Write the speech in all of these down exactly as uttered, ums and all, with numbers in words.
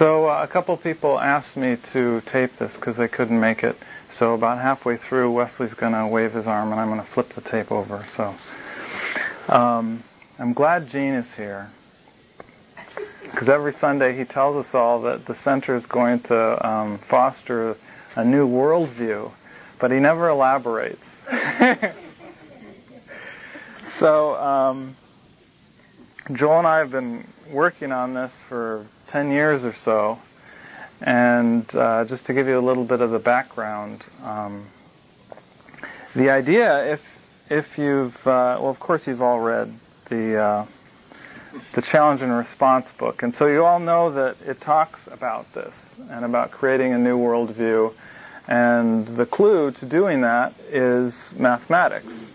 So uh, a couple people asked me to tape this because they couldn't make it. So about halfway through, Wesley's going to wave his arm, and I'm going to flip the tape over. So um, I'm glad Gene is here, because every Sunday he tells us all that the center is going to um, foster a new worldview, but he never elaborates. So um, Joel and I have been working on this for ten years or so. And uh, just to give you a little bit of the background, um, the idea, if if you've, uh, well, of course you've all read the uh, the Challenge and Response book, and so you all know that it talks about this and about creating a new worldview, and the clue to doing that is mathematics.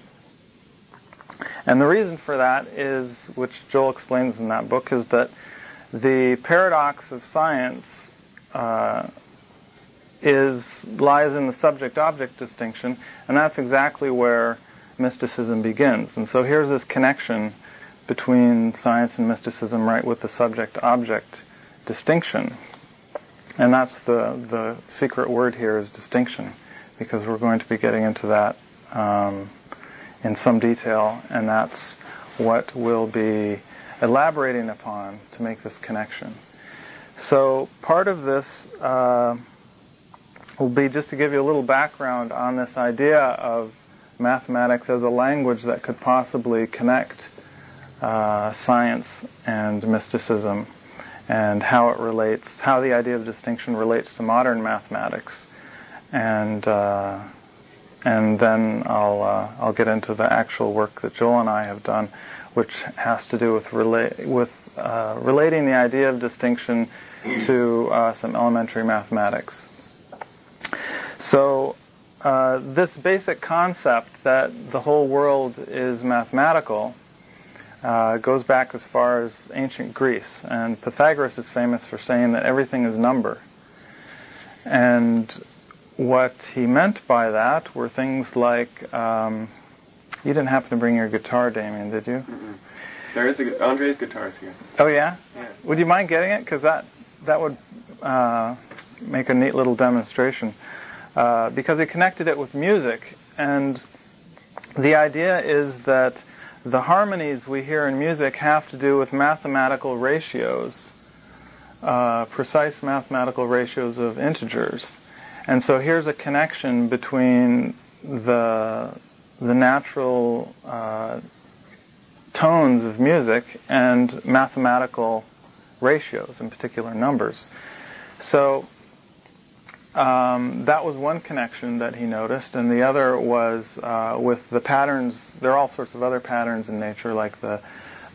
And the reason for that is, which Joel explains in that book, is that the paradox of science Uh, is lies in the subject-object distinction, and that's exactly where mysticism begins. And so here's this connection between science and mysticism, right, with the subject-object distinction. And that's the, the secret word here is distinction, because we're going to be getting into that um, in some detail, and that's what we'll be elaborating upon to make this connection. So part of this uh, will be just to give you a little background on this idea of mathematics as a language that could possibly connect uh, science and mysticism, and how it relates, how the idea of distinction relates to modern mathematics, and uh, and then I'll uh, I'll get into the actual work that Joel and I have done, which has to do with relate with. Uh, relating the idea of distinction to uh, some elementary mathematics. So uh, this basic concept that the whole world is mathematical uh, goes back as far as ancient Greece, and Pythagoras is famous for saying that everything is number. And what he meant by that were things like, um, you didn't happen to bring your guitar, Damien, did you? Mm-hmm. There is a, Andre's guitar is here. Oh, yeah? Yeah. Would you mind getting it? Because that, that would uh, make a neat little demonstration. Uh, because he connected it with music. And the idea is that the harmonies we hear in music have to do with mathematical ratios, uh, precise mathematical ratios of integers. And so here's a connection between the, the natural... Uh, tones of music and mathematical ratios, in particular numbers. So um, that was one connection that he noticed, and the other was uh, with the patterns. There are all sorts of other patterns in nature, like the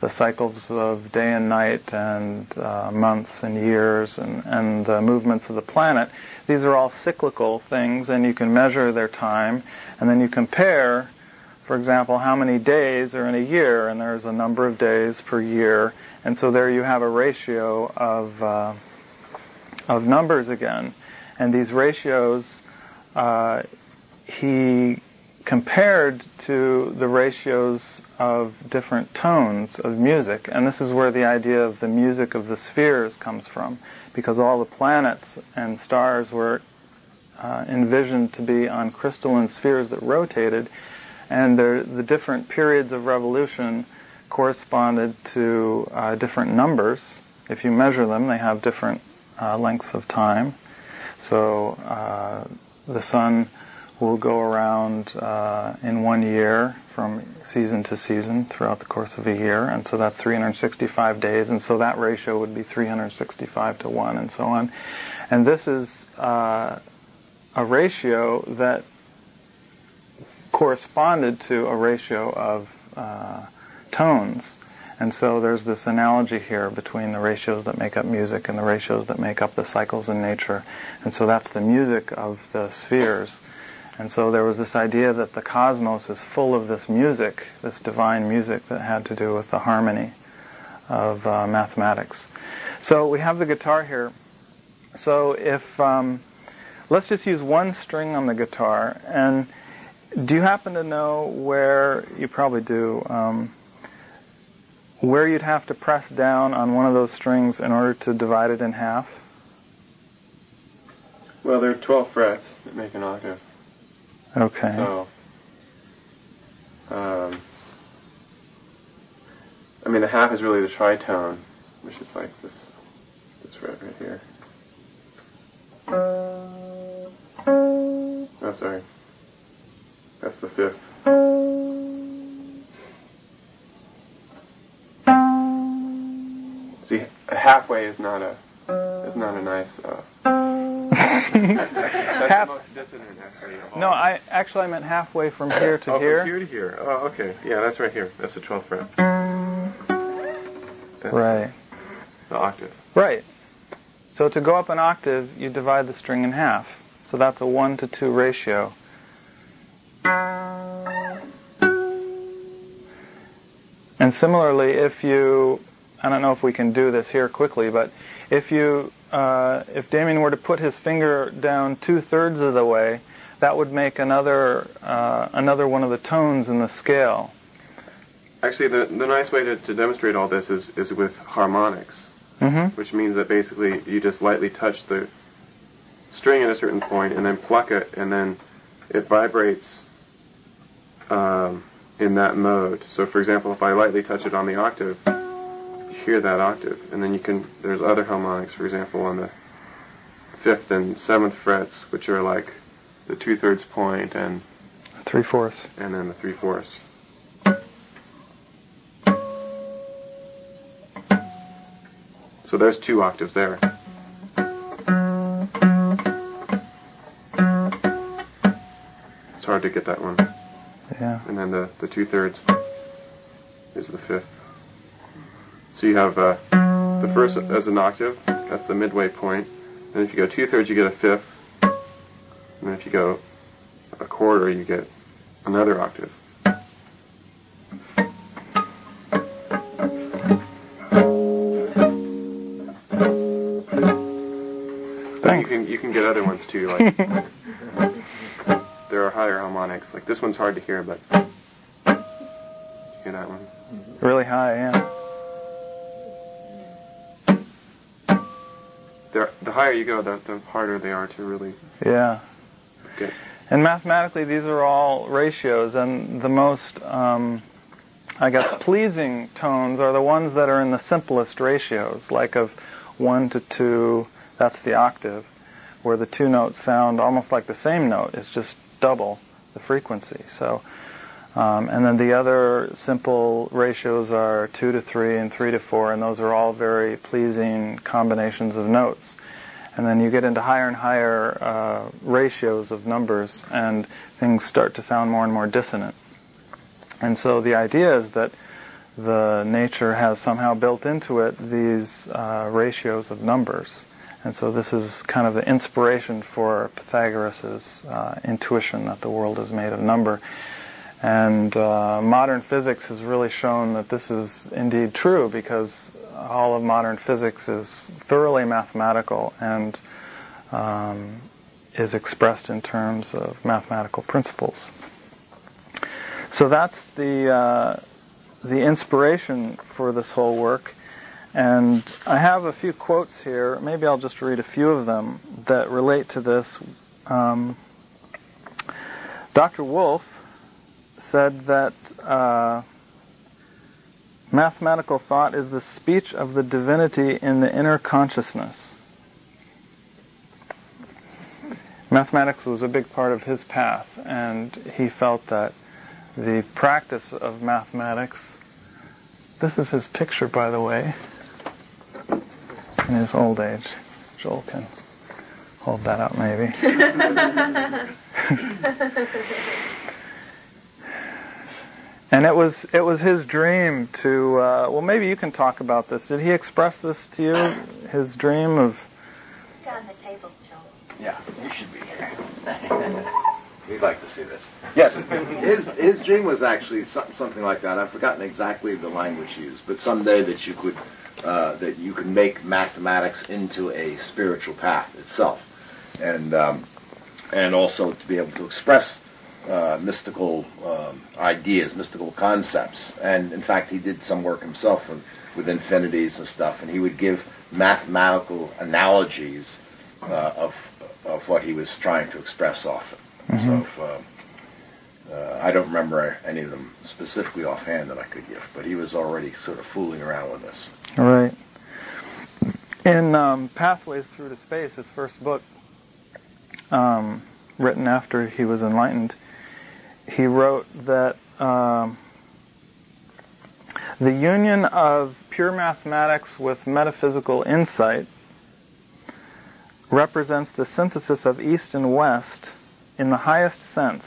the cycles of day and night, and uh, months and years, and, and the movements of the planet. These are all cyclical things, and you can measure their time, and then you compare, for example, how many days are in a year, and there's a number of days per year, and so there you have a ratio of uh, of numbers again. And these ratios uh, he compared to the ratios of different tones of music, and this is where the idea of the music of the spheres comes from, because all the planets and stars were uh, envisioned to be on crystalline spheres that rotated, and the different periods of revolution corresponded to uh, different numbers. If you measure them, they have different uh, lengths of time. So uh, the sun will go around uh, in one year from season to season throughout the course of a year, and so that's three hundred sixty-five days, and so that ratio would be three hundred sixty-five to one, and so on. And this is uh, a ratio that corresponded to a ratio of uh, tones. And so there's this analogy here between the ratios that make up music and the ratios that make up the cycles in nature. And so that's the music of the spheres. And so there was this idea that the cosmos is full of this music, this divine music that had to do with the harmony of uh, mathematics. So we have the guitar here. So if, um, let's just use one string on the guitar, and do you happen to know where, you probably do, um, where you'd have to press down on one of those strings in order to divide it in half? Well, there are twelve frets that make an octave. Okay. So, um, I mean, the half is really the tritone, which is like this, this fret right here. Oh, sorry. That's the fifth. See, halfway is not a is not a nice. Uh, that's half, the most dissonant, actually. No, I actually I meant halfway from here to oh, here. From here to here. Oh, okay. Yeah, that's right here. That's the twelfth fret. That's right. The octave. Right. So to go up an octave, you divide the string in half. So that's a one to two ratio. And similarly, if you, I don't know if we can do this here quickly, but if you, uh, if Damien were to put his finger down two-thirds of the way, that would make another uh, another one of the tones in the scale. Actually, the, the nice way to, to demonstrate all this is, is with harmonics, mm-hmm. which means that basically you just lightly touch the string at a certain point and then pluck it, and then it vibrates um, in that mode. So, for example, if I lightly touch it on the octave, you hear that octave, and then you can. There's other harmonics, for example, on the fifth and seventh frets, which are like the two-thirds point and three-fourths, and then the three-fourths. So there's two octaves there. It's hard to get that one. Yeah. And then the, the two-thirds is the fifth. So you have uh, the first as an octave, that's the midway point. Then if you go two-thirds, you get a fifth. And then if you go a quarter, you get another octave. You can get other ones too, like there are higher harmonics. Like this one's hard to hear, but you hear that one? Really high, yeah. They're, the higher you go, the, the harder they are to really yeah. get. And mathematically, these are all ratios, and the most, um, I guess, pleasing tones are the ones that are in the simplest ratios, like of one to two, that's the octave, where the two notes sound almost like the same note. It's just double the frequency. So, um, and then the other simple ratios are two to three and three to four, and those are all very pleasing combinations of notes. And then you get into higher and higher uh, ratios of numbers, and things start to sound more and more dissonant. And so the idea is that the nature has somehow built into it these uh, ratios of numbers. And so this is kind of the inspiration for Pythagoras' uh, intuition that the world is made of number. And uh, modern physics has really shown that this is indeed true, because all of modern physics is thoroughly mathematical and um, is expressed in terms of mathematical principles. So that's the uh, the inspiration for this whole work. And I have a few quotes here. Maybe I'll just read a few of them that relate to this. Um, Doctor Wolf said that uh, mathematical thought is the speech of the divinity in the inner consciousness. Mathematics was a big part of his path, and he felt that the practice of mathematics... This is his picture, by the way. In his old age. Joel can hold that up, maybe. And it was it was his dream to... Uh, well, maybe you can talk about this. Did he express this to you? His dream of... It's on the table, Joel. Yeah, you should be here. We'd like to see this. Yes, his his dream was actually some, something like that. I've forgotten exactly the language used, but someday that you could uh, that you could make mathematics into a spiritual path itself, and um, and also to be able to express uh, mystical um, ideas, mystical concepts. And in fact, he did some work himself with infinities and stuff, and he would give mathematical analogies uh, of of what he was trying to express often. Mm-hmm. So if, uh, uh, I don't remember any of them specifically offhand that I could give, but he was already sort of fooling around with this. All right. In um, Pathways Through the Space, his first book, um, written after he was enlightened, he wrote that um, the union of pure mathematics with metaphysical insight represents the synthesis of East and West in the highest sense,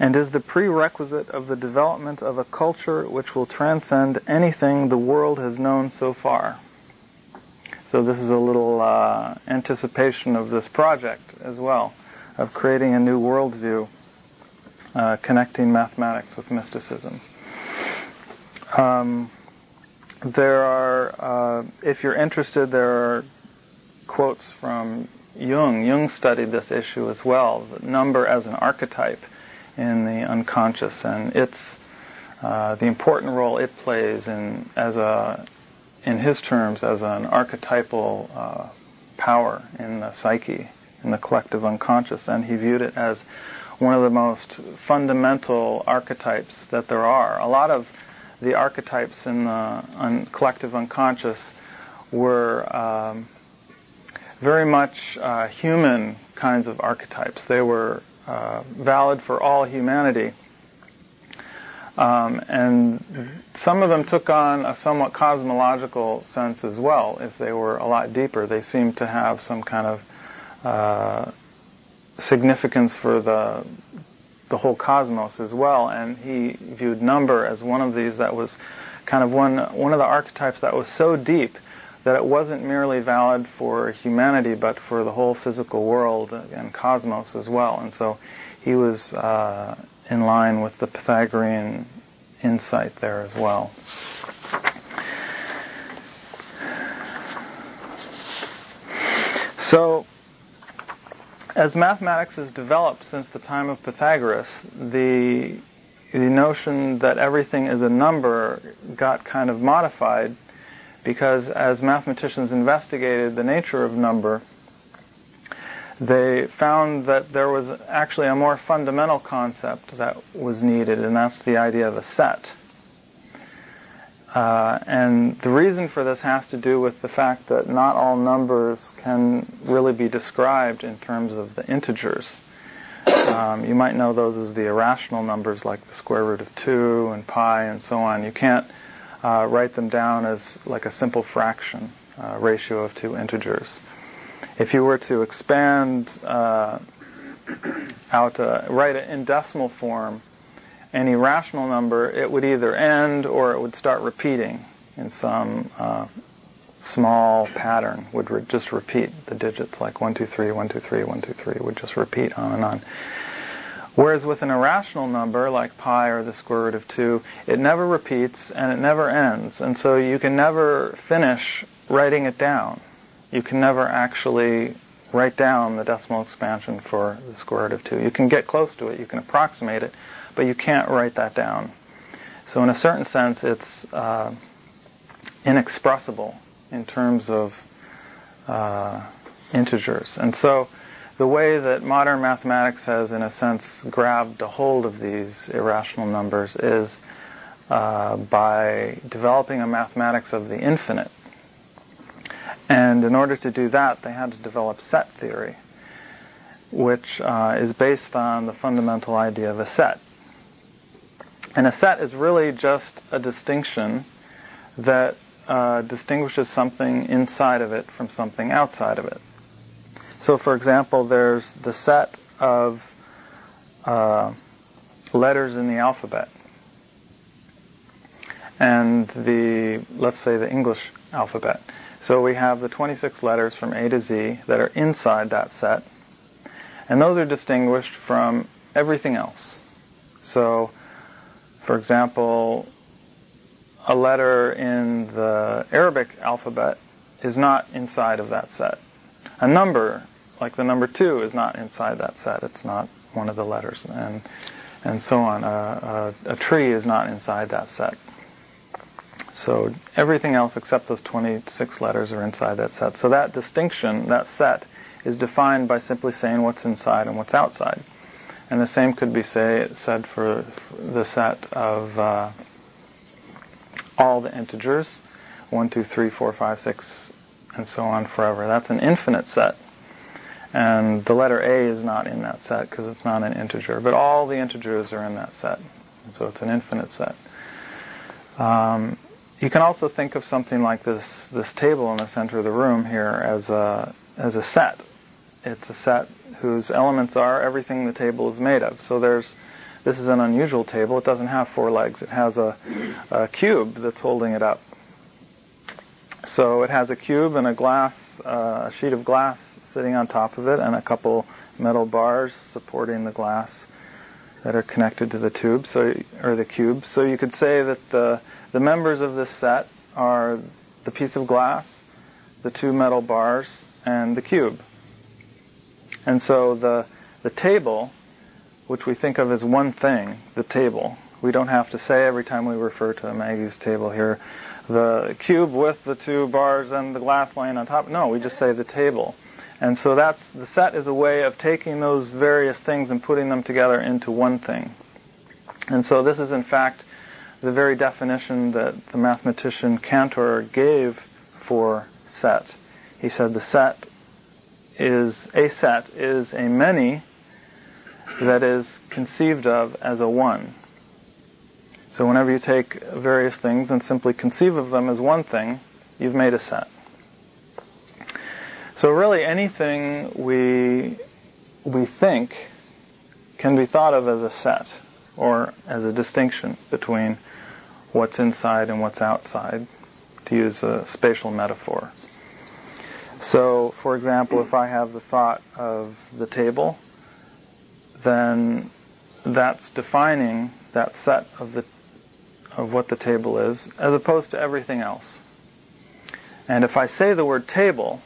and is the prerequisite of the development of a culture which will transcend anything the world has known so far. So this is a little uh, anticipation of this project as well, of creating a new worldview, uh, connecting mathematics with mysticism. Um, there are, uh, if you're interested, there are quotes from Jung. Jung studied this issue as well, the number as an archetype in the unconscious, and its uh, the important role it plays in as a in his terms, as an archetypal uh, power in the psyche, in the collective unconscious, and he viewed it as one of the most fundamental archetypes that there are. A lot of the archetypes in the un- collective unconscious were um, very much uh, human kinds of archetypes. They were uh, valid for all humanity. Um, and some of them took on a somewhat cosmological sense as well. If they were a lot deeper, they seemed to have some kind of uh, significance for the the whole cosmos as well. And he viewed number as one of these that was kind of one one of the archetypes that was so deep that it wasn't merely valid for humanity, but for the whole physical world and cosmos as well. And so he was Uh, in line with the Pythagorean insight there as well. So, as mathematics has developed since the time of Pythagoras, the, the notion that everything is a number got kind of modified, because as mathematicians investigated the nature of number, they found that there was actually a more fundamental concept that was needed, and that's the idea of a set. Uh, and the reason for this has to do with the fact that not all numbers can really be described in terms of the integers. Um, you might know those as the irrational numbers, like the square root of two and pi and so on. You can't uh, write them down as like a simple fraction, uh, ratio of two integers. If you were to expand uh, out, uh, write it in decimal form, any rational number, it would either end or it would start repeating in some uh, small pattern, would re- just repeat the digits, like one two three, one two three, one two three, would just repeat on and on. Whereas with an irrational number, like pi or the square root of two, it never repeats and it never ends. And so you can never finish writing it down. You can never actually write down the decimal expansion for the square root of two. You can get close to it, you can approximate it, but you can't write that down. So in a certain sense, it's uh, inexpressible in terms of uh, integers. And so the way that modern mathematics has, in a sense, grabbed a hold of these irrational numbers is uh, by developing a mathematics of the infinite. And in order to do that, they had to develop set theory, which uh, is based on the fundamental idea of a set. And a set is really just a distinction that uh, distinguishes something inside of it from something outside of it. So, for example, there's the set of uh, letters in the alphabet. And the, let's say, the English alphabet. So we have the twenty-six letters from A to Z that are inside that set, and those are distinguished from everything else. So, for example, a letter in the Arabic alphabet is not inside of that set. A number, like the number two, is not inside that set. It's not one of the letters, and and so on. A, a, a tree is not inside that set. So everything else except those twenty-six letters are inside that set. So that distinction, that set, is defined by simply saying what's inside and what's outside. And the same could be say, said for the set of uh, all the integers, one, two, three, four, five, six, and so on forever. That's an infinite set. And the letter A is not in that set because it's not an integer. But all the integers are in that set. And so it's an infinite set. Um, you can also think of something like this this table in the center of the room here as a as a set. It's a set whose elements are everything the table is made of. So there's this is an unusual table. It doesn't have four legs. It has a, a cube that's holding it up. So it has a cube and a glass, uh, a sheet of glass sitting on top of it, and a couple metal bars supporting the glass that are connected to the tube, so or the cube. So you could say that the the members of this set are the piece of glass, the two metal bars, and the cube. And so the the table, which we think of as one thing, the table, we don't have to say every time we refer to Maggie's table here, the cube with the two bars and the glass laying on top. No, we just say the table. And so that's the set is a way of taking those various things and putting them together into one thing. And so this is in fact the very definition that the mathematician Cantor gave for set. He said the set is a set is a many that is conceived of as a one. So whenever you take various things and simply conceive of them as one thing, you've made a set. So really anything we we think can be thought of as a set or as a distinction between what's inside and what's outside, to use a spatial metaphor. So, for example, if I have the thought of the table, then that's defining that set of the of what the table is, as opposed to everything else. And if I say the word table,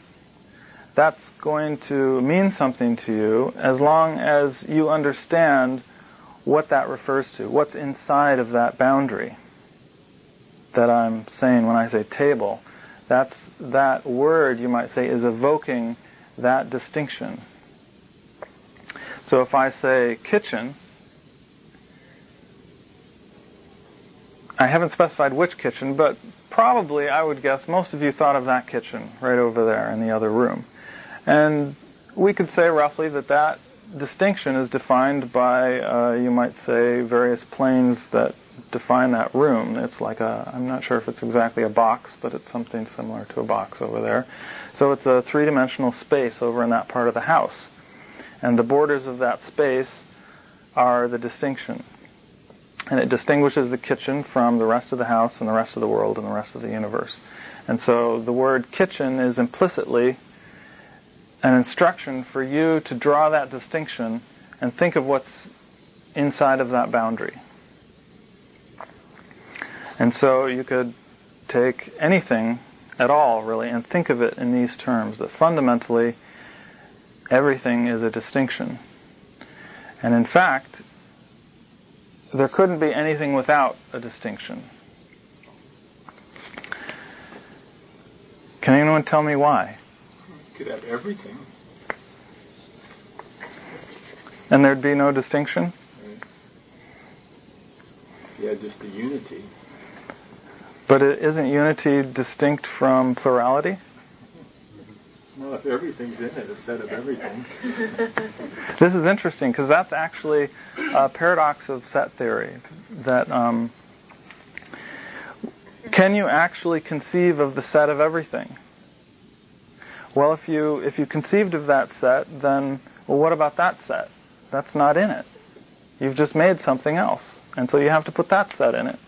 that's going to mean something to you as long as you understand what that refers to, what's inside of that boundary that I'm saying when I say table. That's that word, you might say, is evoking that distinction. So if I say kitchen, I haven't specified which kitchen, but probably, I would guess, most of you thought of that kitchen right over there in the other room. And we could say roughly that that distinction is defined by, uh, you might say, various planes that define that room. It's like a, I'm not sure if it's exactly a box, but it's something similar to a box over there. So it's a three-dimensional space over in that part of the house. And the borders of that space are the distinction. And it distinguishes the kitchen from the rest of the house and the rest of the world and the rest of the universe. And so the word kitchen is implicitly an instruction for you to draw that distinction and think of what's inside of that boundary. And so you could take anything at all, really, and think of it in these terms, that fundamentally everything is a distinction. And in fact, there couldn't be anything without a distinction. Can anyone tell me why? You could have everything, and there'd be no distinction? Yeah, just the unity. But it isn't unity distinct from plurality? Well, if everything's in it, a set of everything. This is interesting, because that's actually a paradox of set theory. That um, can you actually conceive of the set of everything? Well, if you if you conceived of that set, then, well, what about that set? That's not in it. You've just made something else. And so you have to put that set in it.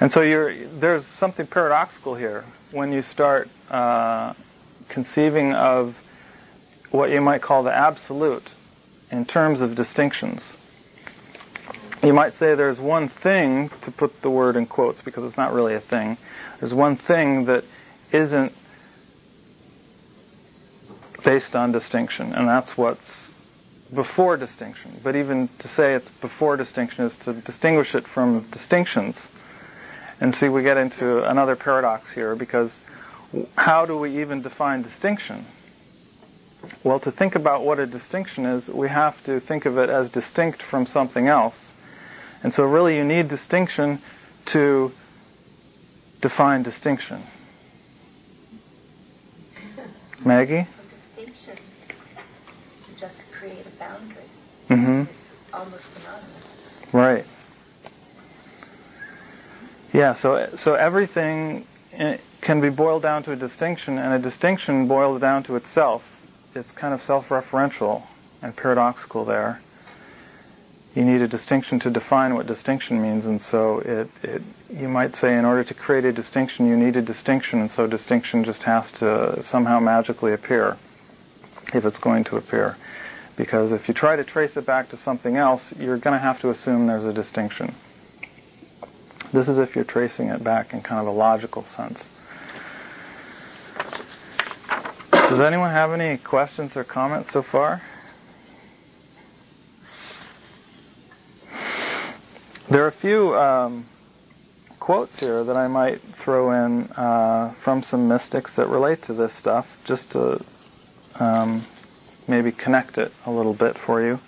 And so you're, there's something paradoxical here when you start uh, conceiving of what you might call the absolute in terms of distinctions. You might say there's one thing, to put the word in quotes because it's not really a thing, there's one thing that isn't based on distinction, and that's what's before distinction. But even to say it's before distinction is to distinguish it from distinctions. And see, we get into another paradox here, because how do we even define distinction? Well, to think about what a distinction is, we have to think of it as distinct from something else. And so really you need distinction to define distinction. Maggie? Distinctions just create a boundary. Mm-hmm. It's almost synonymous. Right. Yeah, so so everything can be boiled down to a distinction, and a distinction boils down to itself. It's kind of self-referential and paradoxical there. You need a distinction to define what distinction means, and so it, it you might say in order to create a distinction, you need a distinction, and so distinction just has to somehow magically appear, if it's going to appear. Because if you try to trace it back to something else, you're going to have to assume there's a distinction. This is if you're tracing it back in kind of a logical sense. Does anyone have any questions or comments so far? There are a few um, quotes here that I might throw in uh, from some mystics that relate to this stuff, just to um, maybe connect it a little bit for you.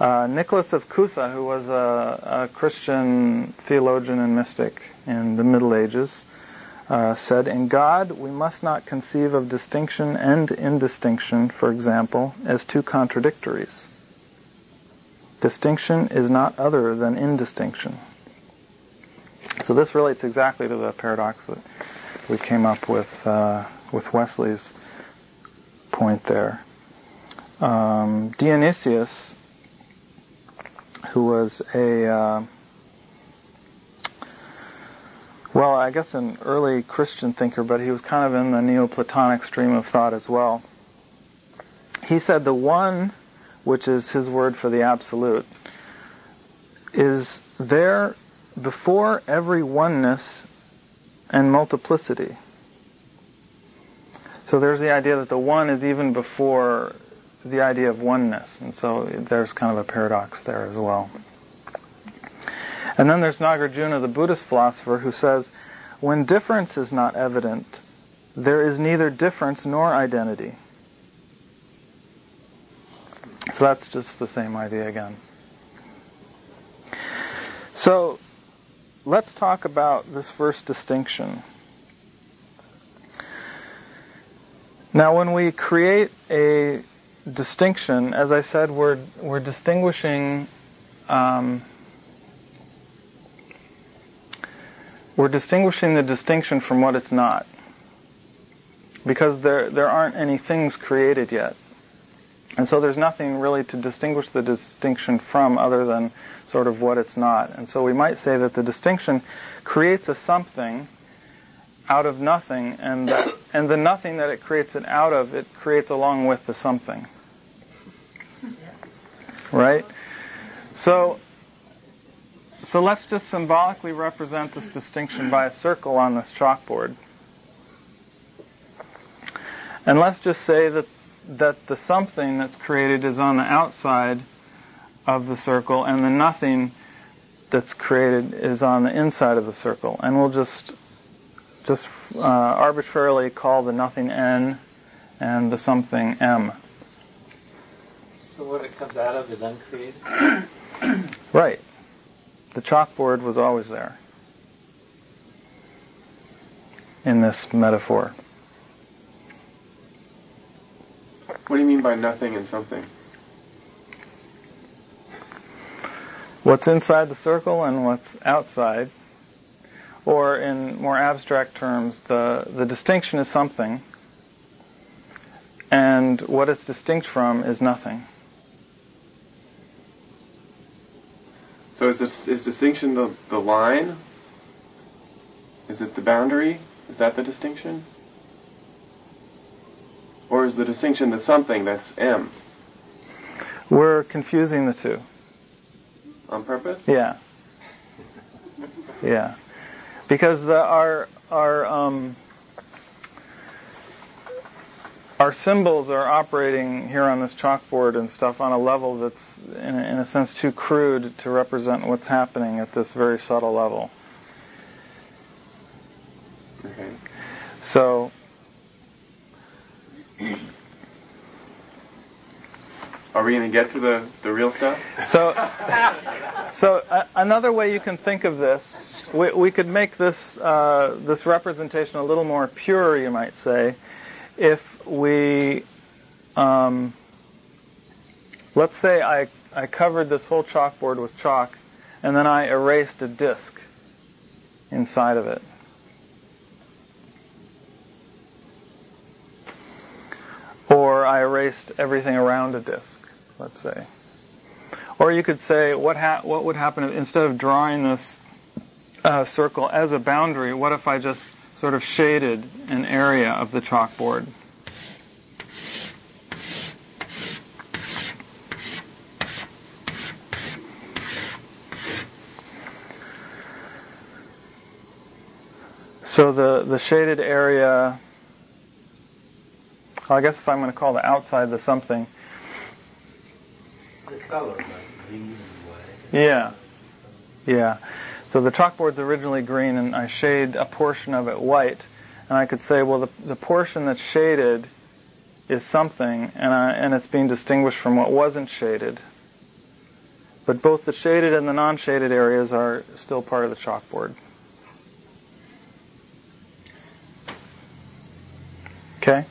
Uh, Nicholas of Cusa, who was a, a Christian theologian and mystic in the Middle Ages, Uh, said, in God we must not conceive of distinction and indistinction, for example, as two contradictories. Distinction is not other than indistinction. So this relates exactly to the paradox that we came up with uh, with Wesley's point there. Um, Dionysius, who was a... Uh, Well, I guess an early Christian thinker, but he was kind of in the Neoplatonic stream of thought as well. He said the one, which is his word for the absolute, is there before every oneness and multiplicity. So there's the idea that the one is even before the idea of oneness, and so there's kind of a paradox there as well. And then there's Nagarjuna, the Buddhist philosopher, who says, when difference is not evident, there is neither difference nor identity. So that's just the same idea again. So let's talk about this first distinction. Now, when we create a distinction, as I said, we're we're distinguishing... Um, We're distinguishing the distinction from what it's not, because there there aren't any things created yet, and so there's nothing really to distinguish the distinction from other than sort of what it's not. And so we might say that the distinction creates a something out of nothing, and that, and the nothing that it creates it out of, it creates along with the something. Right? So. So let's just symbolically represent this distinction by a circle on this chalkboard. And let's just say that that the something that's created is on the outside of the circle, and the nothing that's created is on the inside of the circle. And we'll just just uh, arbitrarily call the nothing N and the something M. So what it comes out of is uncreated? Right. The chalkboard was always there in this metaphor. What do you mean by nothing and something? What's inside the circle and what's outside. Or in more abstract terms, the, the distinction is something, and what it's distinct from is nothing. So is, this, is distinction the, the line? Is it the boundary? Is that the distinction? Or is the distinction the something that's M? We're confusing the two. On purpose? Yeah. Yeah. Because the, our our um, our symbols are operating here on this chalkboard and stuff on a level that's, in a, in a sense, too crude to represent what's happening at this very subtle level. Okay. So, are we going to get to the, the real stuff? So, so uh, another way you can think of this, we, we could make this uh, this representation a little more pure, you might say, if we, um, let's say I I covered this whole chalkboard with chalk, and then I erased a disc inside of it. Or I erased everything around a disk, let's say. Or you could say, what ha- what would happen if, instead of drawing this uh, circle as a boundary, what if I just sort of shaded an area of the chalkboard? So the, the shaded area, well, I guess if I'm going to call the outside the something. The color, like green and white. Yeah, yeah. So the chalkboard's originally green, and I shade a portion of it white. And I could say, well, the, the portion that's shaded is something, and, I, and it's being distinguished from what wasn't shaded. But both the shaded and the non-shaded areas are still part of the chalkboard. Okay.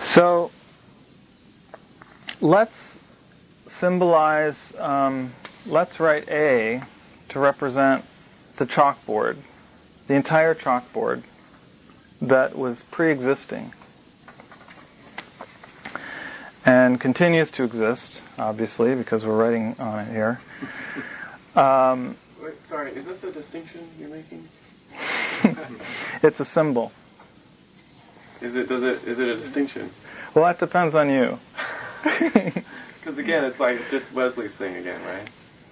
So let's symbolize. Um, let's write A to represent the chalkboard, the entire chalkboard that was pre-existing and continues to exist, obviously, because we're writing on it here. Um, Wait, sorry, is this a distinction you're making? It's a symbol. Is it? Does it? Is it a distinction? Well, that depends on you. Because again, it's like just Wesley's thing again, right?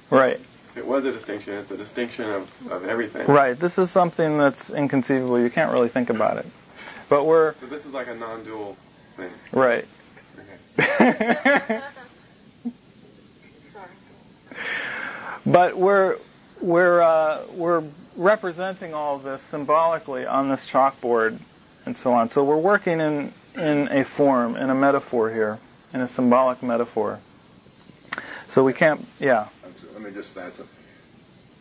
Right. If it was a distinction, it's a distinction of, of everything. Right. This is something that's inconceivable. You can't really think about it. But we're. So this is like a non-dual thing. Right. Okay. Sorry. But we're. We're uh, we're representing all of this symbolically on this chalkboard, and so on. So we're working in in a form, in a metaphor here, in a symbolic metaphor. So we can't, yeah. Let me just add something.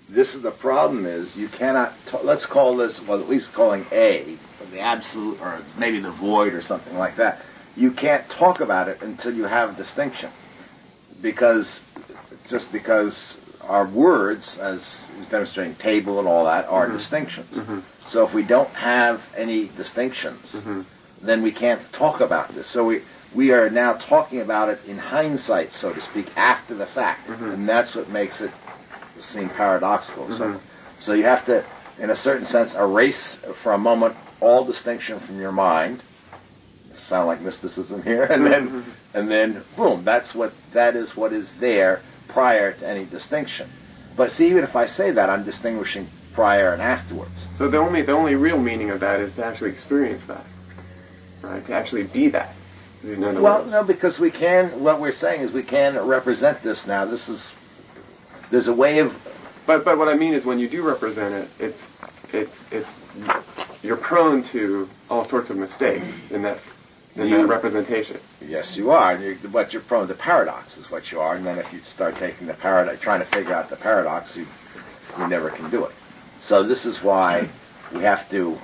This is the problem: is you cannot. T- let's call this, well, at least calling A the absolute, or maybe the void, or something like that. You can't talk about it until you have a distinction, because just because. Our words, as was demonstrating table and all that, are mm-hmm. distinctions. Mm-hmm. So if we don't have any distinctions, mm-hmm. then we can't talk about this. So we we are now talking about it in hindsight, so to speak, after the fact, mm-hmm. and that's what makes it seem paradoxical. Mm-hmm. So so you have to, in a certain sense, erase for a moment all distinction from your mind. Sound like mysticism here, and then mm-hmm. and then boom, that's what that is what is there. Prior to any distinction. But see, even if I say that, I'm distinguishing prior and afterwards. So the only the only real meaning of that is to actually experience that, right? To actually be that. Well, words. No, because we can. What we're saying is we can represent this now. This is there's a way of. But but what I mean is when you do represent it, it's it's it's you're prone to all sorts of mistakes in that. In you, that representation. Yes, you are. And you're, but you're prone to paradox is what you are. And then if you start taking the paradox, trying to figure out the paradox, you, you never can do it. So this is why we have to.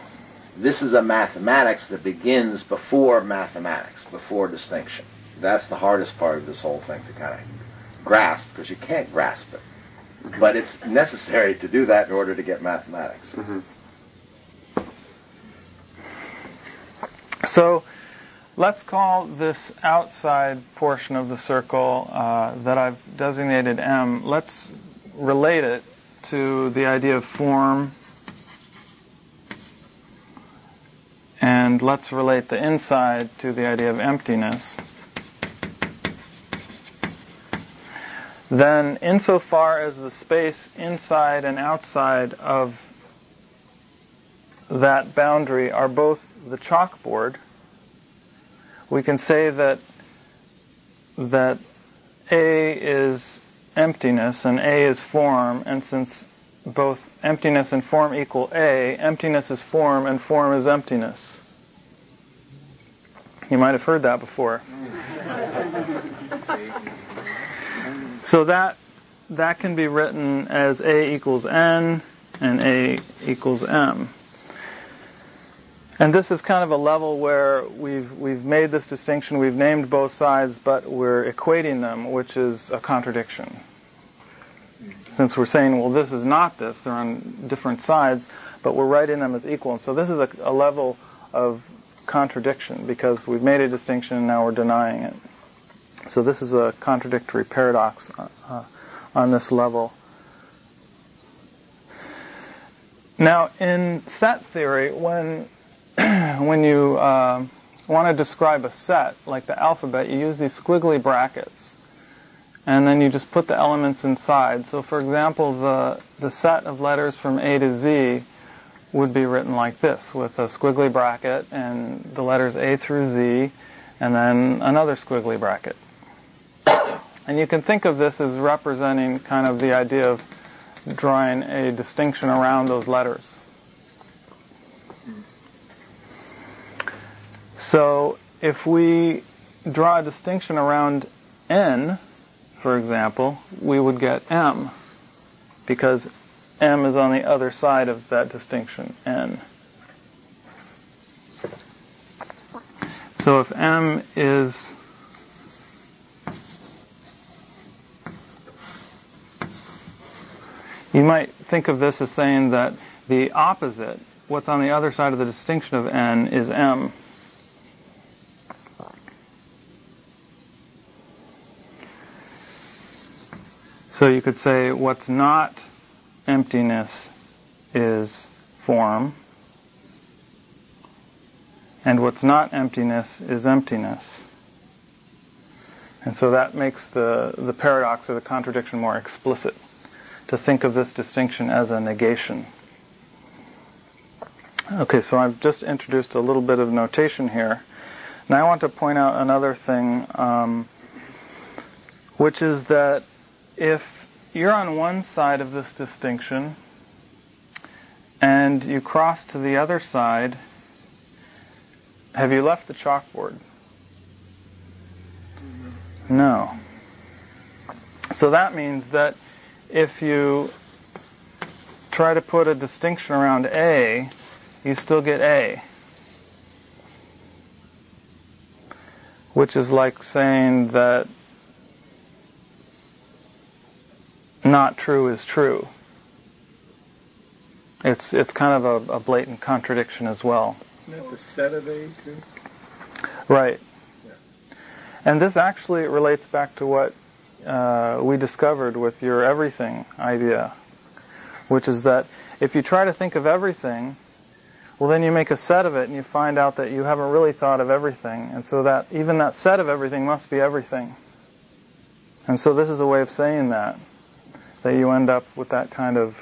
This is a mathematics that begins before mathematics, before distinction. That's the hardest part of this whole thing to kind of grasp, because you can't grasp it. But it's necessary to do that in order to get mathematics. Mm-hmm. So. Let's call this outside portion of the circle uh, that I've designated M. Let's relate it to the idea of form. And let's relate the inside to the idea of emptiness. Then, insofar as the space inside and outside of that boundary are both the chalkboard, we can say that that A is emptiness and A is form, and since both emptiness and form equal A, emptiness is form and form is emptiness. You might have heard that before. So that that can be written as A equals N and A equals M. And this is kind of a level where we've we've made this distinction, we've named both sides, but we're equating them, which is a contradiction. Since we're saying, well, this is not this, they're on different sides, but we're writing them as equal. And so this is a, a level of contradiction, because we've made a distinction and now we're denying it. So this is a contradictory paradox uh, on this level. Now, in set theory, when when you uh, want to describe a set, like the alphabet, you use these squiggly brackets. And then you just put the elements inside. So for example, the the set of letters from A to Z would be written like this, with a squiggly bracket and the letters A through Z, and then another squiggly bracket. And you can think of this as representing kind of the idea of drawing a distinction around those letters. So if we draw a distinction around N, for example, we would get M, because M is on the other side of that distinction, N. So if M is you might think of this as saying that the opposite, what's on the other side of the distinction of N, is M. So you could say what's not emptiness is form, and what's not emptiness is emptiness. And so that makes the, the paradox or the contradiction more explicit, to think of this distinction as a negation. Okay, so I've just introduced a little bit of notation here. Now I want to point out another thing, um, which is that if you're on one side of this distinction and you cross to the other side, have you left the chalkboard? No. So that means that if you try to put a distinction around A, you still get A, which is like saying that not true is true. It's it's kind of a, a blatant contradiction as well. Isn't that the set of A too? Right. Yeah. And this actually relates back to what uh, we discovered with your everything idea, which is that if you try to think of everything, well then you make a set of it and you find out that you haven't really thought of everything, and so that even that set of everything must be everything. And so this is a way of saying that. that you end up with that kind of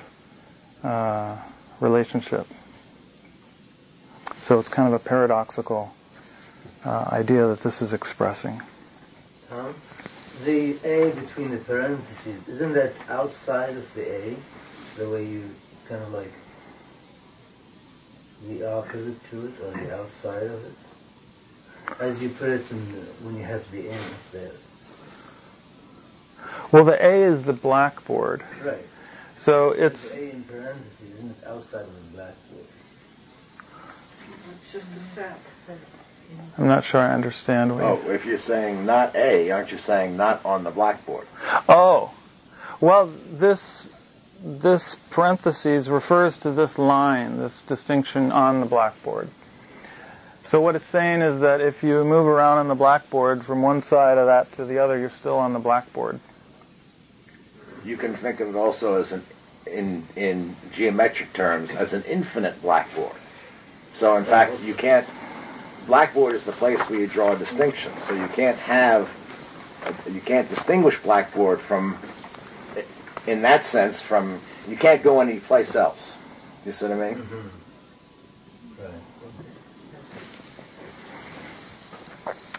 uh, relationship. So it's kind of a paradoxical uh, idea that this is expressing. Tom, the A between the parentheses, isn't that outside of the A? The way you kind of like the opposite to it, or the outside of it? As you put it in the, when you have the N up there. Well, the A is the blackboard. Right. So it's... The A in parentheses isn't outside of the blackboard. It's just a set. I'm not sure I understand what Oh, you... if you're saying not A, aren't you saying not on the blackboard? Oh. Well, this this parentheses refers to this line, this distinction on the blackboard. So what it's saying is that if you move around on the blackboard from one side of that to the other, you're still on the blackboard. You can think of it also as an, in in geometric terms, as an infinite blackboard. So in fact, you can't. Blackboard is the place where you draw distinctions. So you can't have, you can't distinguish blackboard from, in that sense, from you can't go any place else. You see what I mean?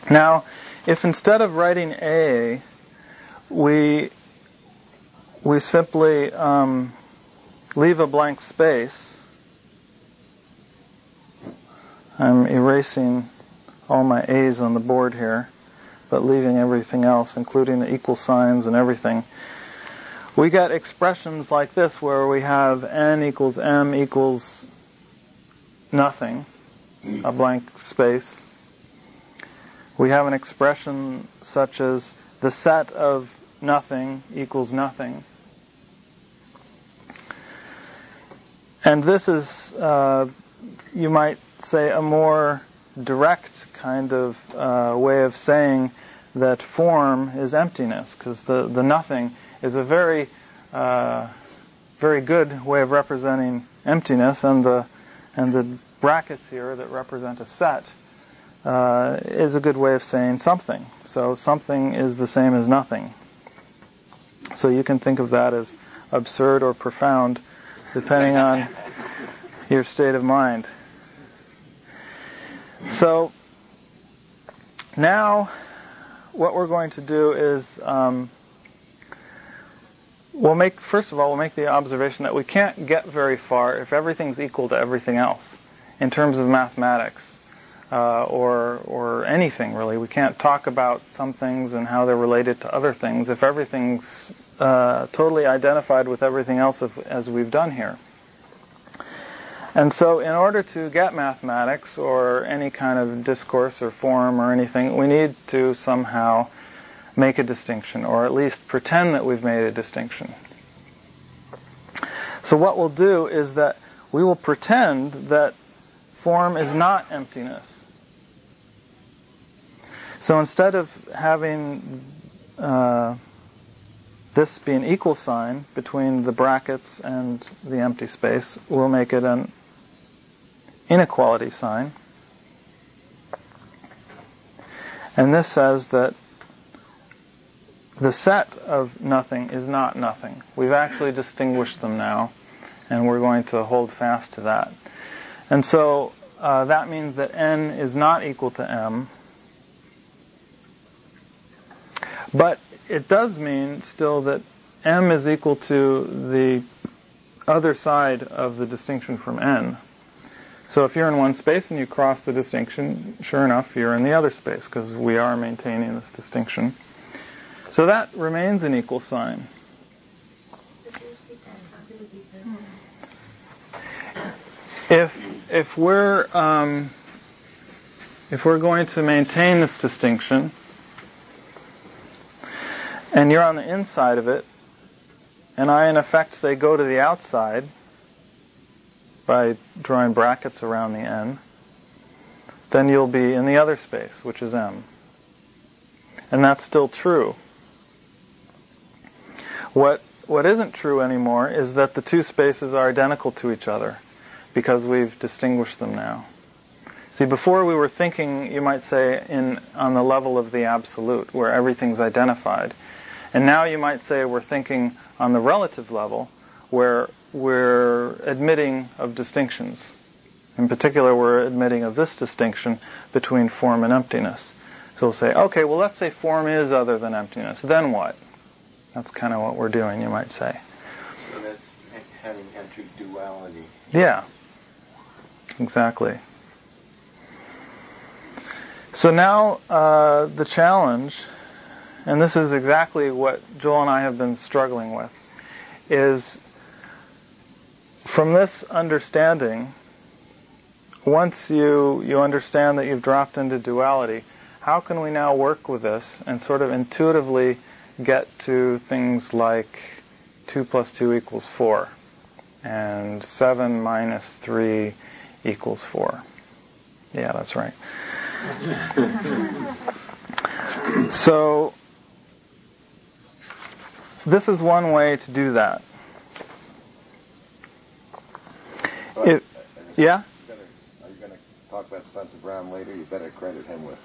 Mm-hmm. Now, if instead of writing A, we we simply um, leave a blank space. I'm erasing all my A's on the board here, but leaving everything else, including the equal signs and everything. We get expressions like this where we have n equals m equals nothing, a blank space. We have an expression such as the set of nothing equals nothing. And this is, uh, you might say, a more direct kind of uh, way of saying that form is emptiness, because the, the nothing is a very uh, very good way of representing emptiness, and the and the brackets here that represent a set uh, is a good way of saying something. So something is the same as nothing. So you can think of that as absurd or profound, depending on your state of mind. So now what we're going to do is um, we'll make, first of all, we'll make the observation that we can't get very far if everything's equal to everything else in terms of mathematics uh, or or anything, really. We can't talk about some things and how they're related to other things if everything's uh, totally identified with everything else if, as we've done here. And so in order to get mathematics or any kind of discourse or form or anything, we need to somehow make a distinction, or at least pretend that we've made a distinction. So what we'll do is that we will pretend that form is not emptiness. So instead of having uh, this be an equal sign between the brackets and the empty space, we'll make it an inequality sign. And this says that the set of nothing is not nothing. We've actually distinguished them now, and we're going to hold fast to that. And so uh, that means that n is not equal to m. But it does mean still that m is equal to the other side of the distinction from n. So if you're in one space and you cross the distinction, sure enough, you're in the other space, because we are maintaining this distinction. So that remains an equal sign. If if we're um, if we're going to maintain this distinction, and you're on the inside of it, and I in effect say go to the outside by drawing brackets around the n, then you'll be in the other space, which is m, and that's still true. What what isn't true anymore is that the two spaces are identical to each other, because we've distinguished them now. See, before we were thinking, you might say, in on the level of the absolute, where everything's identified. And now you might say we're thinking on the relative level, where we're admitting of distinctions. In particular, we're admitting of this distinction between form and emptiness. So we'll say, okay, well, let's say form is other than emptiness. Then what? That's kind of what we're doing, you might say. So that's having entered duality. Yeah, exactly. So now uh, the challenge, and this is exactly what Joel and I have been struggling with, is from this understanding, once you, you understand that you've dropped into duality, how can we now work with this and sort of intuitively get to things like two plus two equals four, and seven minus three equals four. Yeah, that's right. So, this is one way to do that. Well, it, yeah? You better, are you going to talk about Spencer Brown later? You better credit him with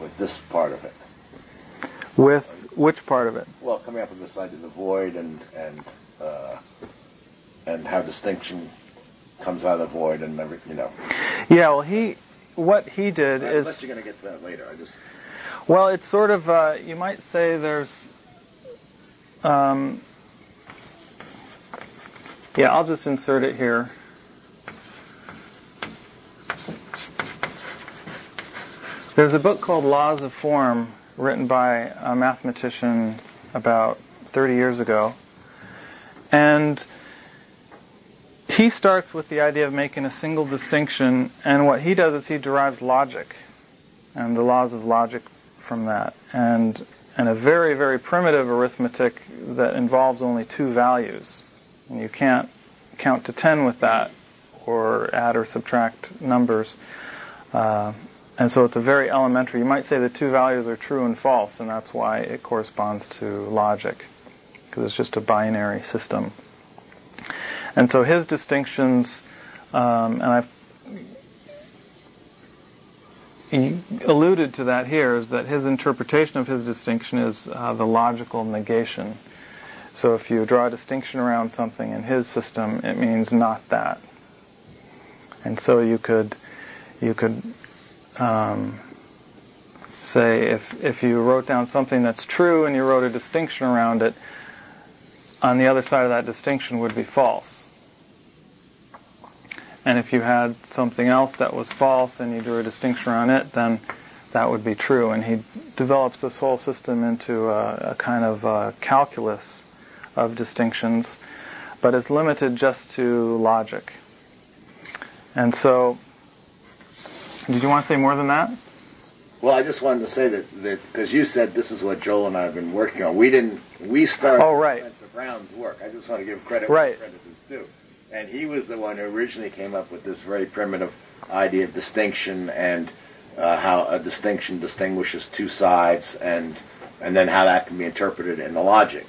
with this part of it. With which part of it? Well, coming up with this idea of the void and and uh, and how distinction comes out of the void and every, you know. Yeah. Well, he what he did I, is. Unless you're going to get to that later, I just. Well, it's sort of uh, you might say there's um, Yeah, I'll just insert it here. There's a book called Laws of Form, written by a mathematician about thirty years ago. And he starts with the idea of making a single distinction, and what he does is he derives logic and the laws of logic from that, and and a very, very primitive arithmetic that involves only two values. And you can't count to ten with that, or add or subtract numbers. Uh, and so it's a very elementary, you might say the two values are true and false, and that's why it corresponds to logic, because it's just a binary system. And so his distinctions, um, and I've he alluded to that here, is that his interpretation of his distinction is uh, the logical negation. So if you draw a distinction around something in his system, it means not that. And so you could, you could um, say if if you wrote down something that's true and you wrote a distinction around it, on the other side of that distinction would be false. And if you had something else that was false and you drew a distinction around it, then that would be true. And he develops this whole system into a, a kind of a calculus of distinctions, but it's limited just to logic. And so, did you want to say more than that? Well, I just wanted to say that, that because you said this is what Joel and I have been working on. We didn't, we started oh, right. Spencer Brown's work. I just want to give credit right. where credit is due. And he was the one who originally came up with this very primitive idea of distinction and uh, how a distinction distinguishes two sides, and and then how that can be interpreted in the logic,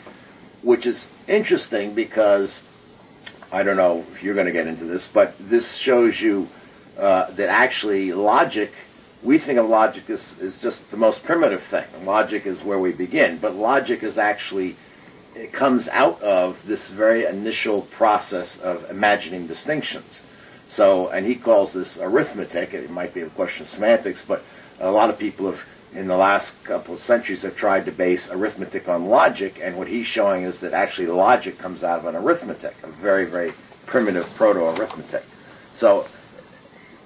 which is interesting because, I don't know if you're going to get into this, but this shows you uh, that actually logic, we think of logic as, as just the most primitive thing. Logic is where we begin, but logic is actually... it comes out of this very initial process of imagining distinctions. So, and he calls this arithmetic. It might be a question of semantics, but a lot of people have, in the last couple of centuries, have tried to base arithmetic on logic, and what he's showing is that actually logic comes out of an arithmetic, a very, very primitive proto-arithmetic. So,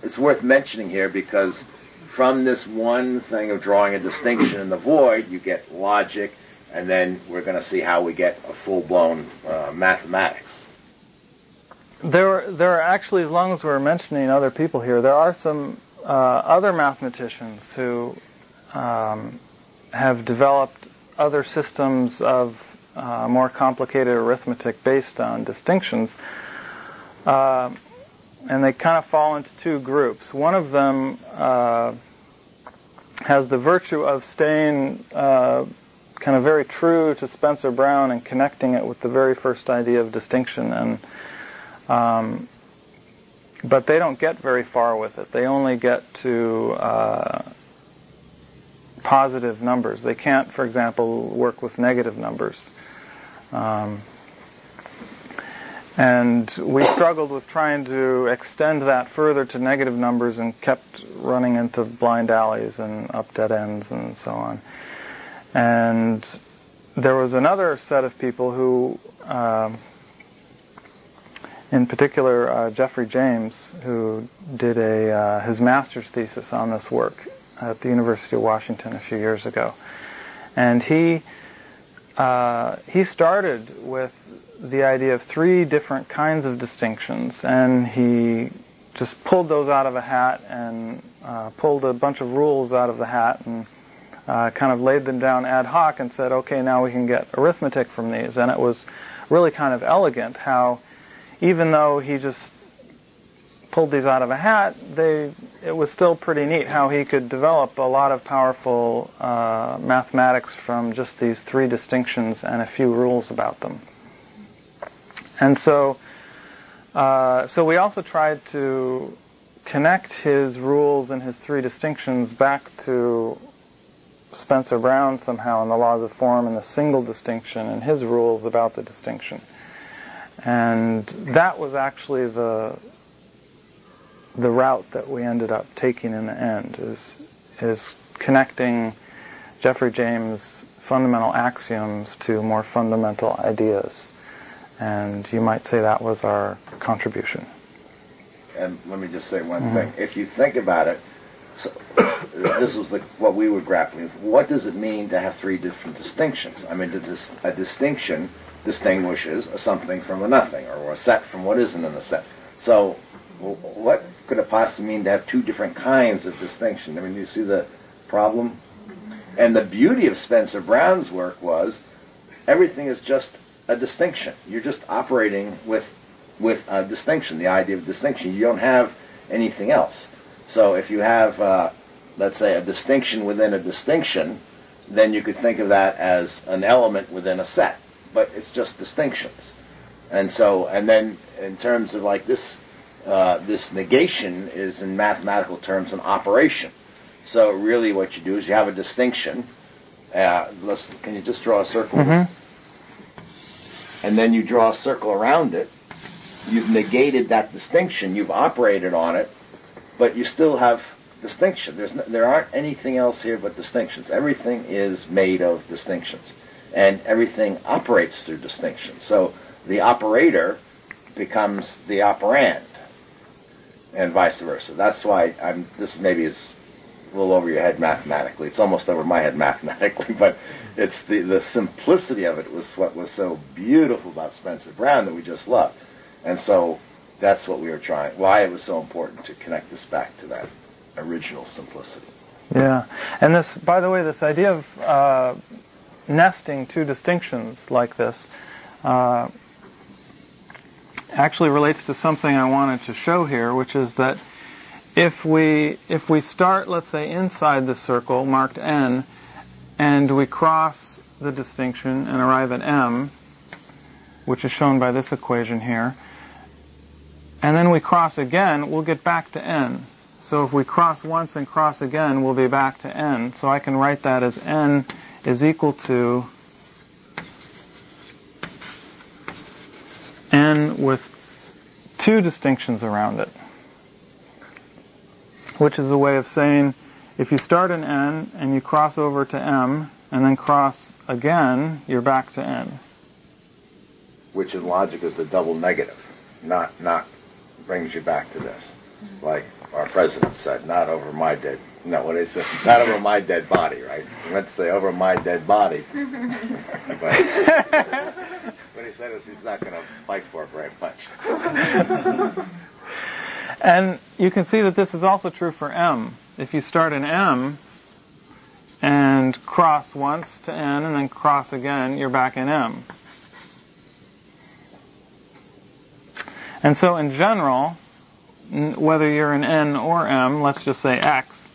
it's worth mentioning here because from this one thing of drawing a distinction in the void, you get logic, and then we're going to see how we get a full-blown uh, mathematics. There, there are actually, as long as we're mentioning other people here, there are some uh, other mathematicians who um, have developed other systems of uh, more complicated arithmetic based on distinctions. Uh, and they kind of fall into two groups. One of them uh, has the virtue of staying... Uh, kind of very true to Spencer Brown and connecting it with the very first idea of distinction, and um, but they don't get very far with it. They only get to uh, positive numbers. They can't, for example, work with negative numbers. Um, and we struggled with trying to extend that further to negative numbers and kept running into blind alleys and up dead ends and so on. And there was another set of people who, um, in particular, uh, Jeffrey James, who did a uh, his master's thesis on this work at the University of Washington a few years ago. And he uh, he started with the idea of three different kinds of distinctions, and he just pulled those out of a hat and uh, pulled a bunch of rules out of the hat and Uh, kind of laid them down ad hoc and said, okay, now we can get arithmetic from these. And it was really kind of elegant how, even though he just pulled these out of a hat, they it was still pretty neat how he could develop a lot of powerful uh, mathematics from just these three distinctions and a few rules about them. And so, uh, so we also tried to connect his rules and his three distinctions back to Spencer Brown somehow in the Laws of Form and the single distinction and his rules about the distinction. And that was actually the the route that we ended up taking in the end, is is connecting Jeffrey James' fundamental axioms to more fundamental ideas. And you might say that was our contribution. And let me just say one mm-hmm. thing. If you think about it, so this was the, what we were grappling with. What does it mean to have three different distinctions? I mean, dis- a distinction distinguishes a something from a nothing, or a set from what isn't in the set. So what could it possibly mean to have two different kinds of distinction? I mean, you see the problem? And the beauty of Spencer Brown's work was everything is just a distinction. You're just operating with with a distinction, the idea of distinction. You don't have anything else. So if you have, uh, let's say, a distinction within a distinction, then you could think of that as an element within a set. But it's just distinctions. And so, and then in terms of like this, uh, this negation is in mathematical terms an operation. So really what you do is you have a distinction. Uh, let's, can you just draw a circle? Mm-hmm. And then you draw a circle around it. You've negated that distinction. You've operated on it. But you still have distinction. There's no, there aren't anything else here but distinctions. Everything is made of distinctions. And everything operates through distinctions. So the operator becomes the operand. And vice versa. That's why I'm. This maybe is a little over your head mathematically. It's almost over my head mathematically. But it's the, the simplicity of it was what was so beautiful about Spencer Brown that we just loved. And so that's what we were trying, why it was so important to connect this back to that original simplicity. Yeah. And this, by the way, this idea of uh, nesting two distinctions like this uh, actually relates to something I wanted to show here, which is that if we if we start, let's say, inside the circle marked N, and we cross the distinction and arrive at M, which is shown by this equation here, and then we cross again, we'll get back to N. So if we cross once and cross again, we'll be back to N. So I can write that as N is equal to N with two distinctions around it, which is a way of saying if you start in N and you cross over to M and then cross again, you're back to N. Which in logic is the double negative, not not brings you back to this. Like our president said, not over my dead, no, what he said, not over my dead body, right? He meant to say over my dead body. But what he said is he's not going to fight for it very much. And you can see that this is also true for M. If you start in M and cross once to N and then cross again, you're back in M. And so in general, n- whether you're in N or M, let's just say X,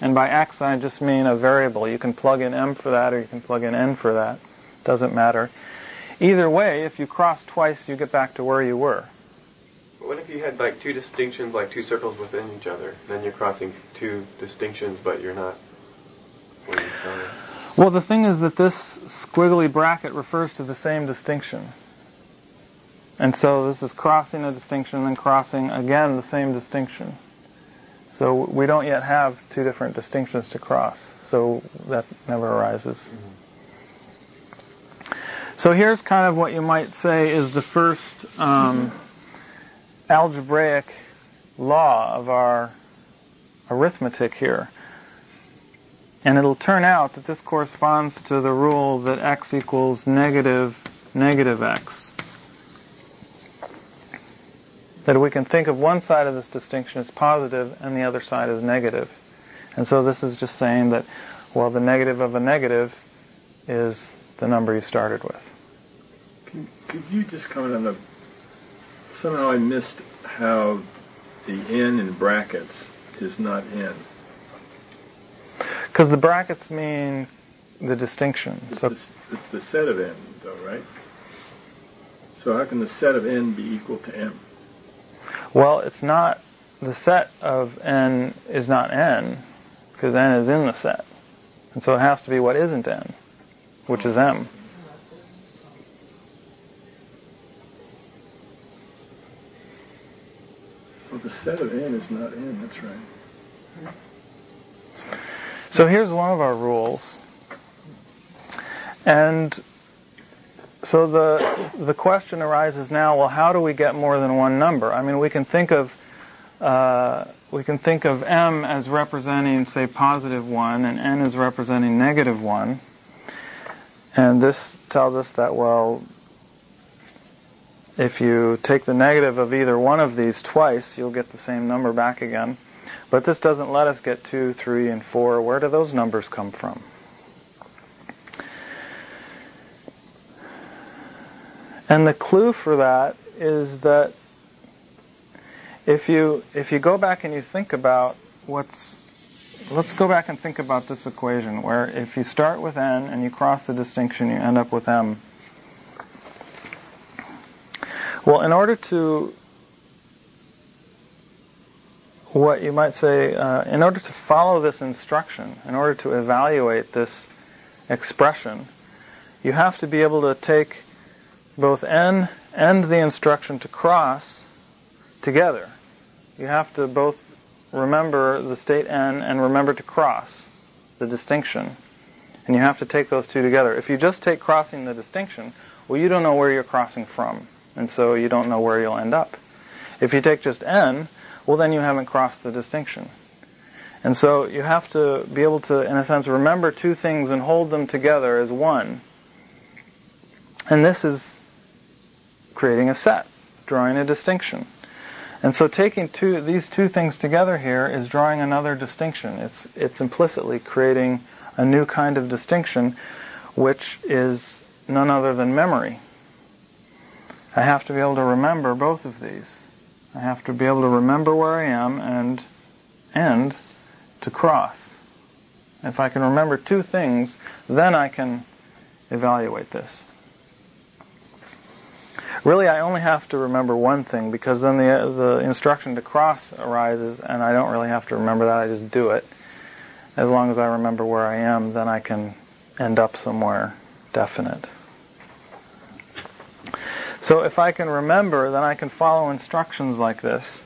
and by X I just mean a variable. You can plug in M for that or you can plug in N for that. Doesn't matter. Either way, if you cross twice, you get back to where you were. What if you had like two distinctions, like two circles within each other, then you're crossing two distinctions, but you're not where you started? Well, the thing is that this squiggly bracket refers to the same distinction. And so this is crossing a distinction and then crossing again the same distinction. So we don't yet have two different distinctions to cross. So that never arises. Mm-hmm. So here's kind of what you might say is the first um, algebraic law of our arithmetic here. And it'll turn out that this corresponds to the rule that x equals negative negative x. That we can think of one side of this distinction as positive and the other side as negative. And so this is just saying that, well, the negative of a negative is the number you started with. Can, could you just comment on the... Somehow I missed how the N in brackets is not N. Because the brackets mean the distinction. It's, so the, it's the set of N, though, right? So how can the set of N be equal to M? Well, it's not, the set of N is not N, because N is in the set. And so it has to be what isn't N, which is M. Well, the set of N is not N, that's right. So here's one of our rules. And So the the question arises now, well, how do we get more than one number? I mean, we can think of uh, we can think of m as representing, say, positive one, and n as representing negative one. And this tells us that, well, if you take the negative of either one of these twice, you'll get the same number back again. But this doesn't let us get two, three, and four. Where do those numbers come from? And the clue for that is that if you if you go back and you think about what's... Let's go back and think about this equation, where if you start with n and you cross the distinction, you end up with m. Well, in order to... what you might say, uh, in order to follow this instruction, in order to evaluate this expression, you have to be able to take both n and the instruction to cross together. You have to both remember the state n and remember to cross the distinction. And you have to take those two together. If you just take crossing the distinction, well, you don't know where you're crossing from, and so you don't know where you'll end up. If you take just n, well, then you haven't crossed the distinction. And so you have to be able to, in a sense, remember two things and hold them together as one. And this is creating a set, drawing a distinction. And so taking two, these two things together here is drawing another distinction. It's, it's implicitly creating a new kind of distinction, which is none other than memory. I have to be able to remember both of these. I have to be able to remember where I am and and to cross. If I can remember two things, then I can evaluate this. Really, I only have to remember one thing, because then the the instruction to cross arises, and I don't really have to remember that. I just do it. As long as I remember where I am, then I can end up somewhere definite. So if I can remember, then I can follow instructions like this.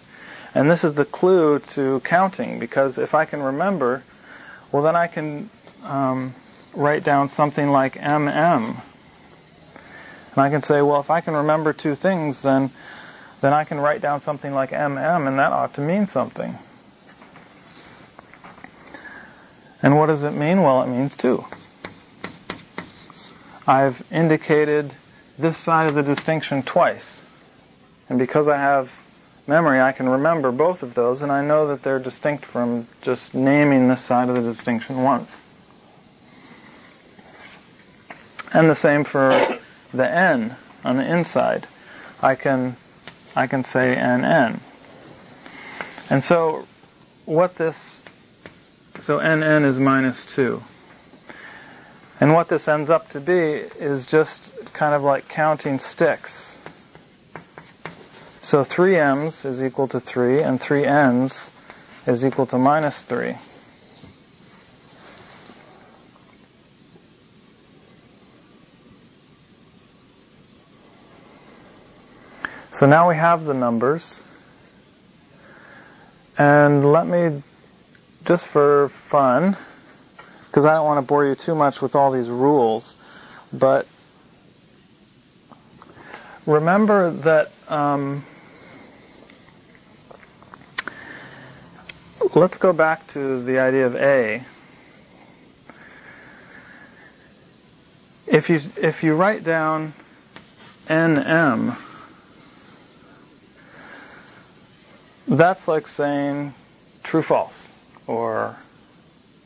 And this is the clue to counting, because if I can remember, well, then I can um, write down something like M M. And I can say, well, if I can remember two things, then then I can write down something like M M, and that ought to mean something. And what does it mean? Well, it means two. I've indicated this side of the distinction twice. And because I have memory, I can remember both of those, and I know that they're distinct from just naming this side of the distinction once. And the same for the n on the inside. I can I can say N N. And so what this so N N is minus two. And what this ends up to be is just kind of like counting sticks. So three m's is equal to three, and three n's is equal to minus three. So now we have the numbers. And let me, just for fun, because I don't want to bore you too much with all these rules, but remember that, um, let's go back to the idea of A. If you, if you write down N M, that's like saying true, false, or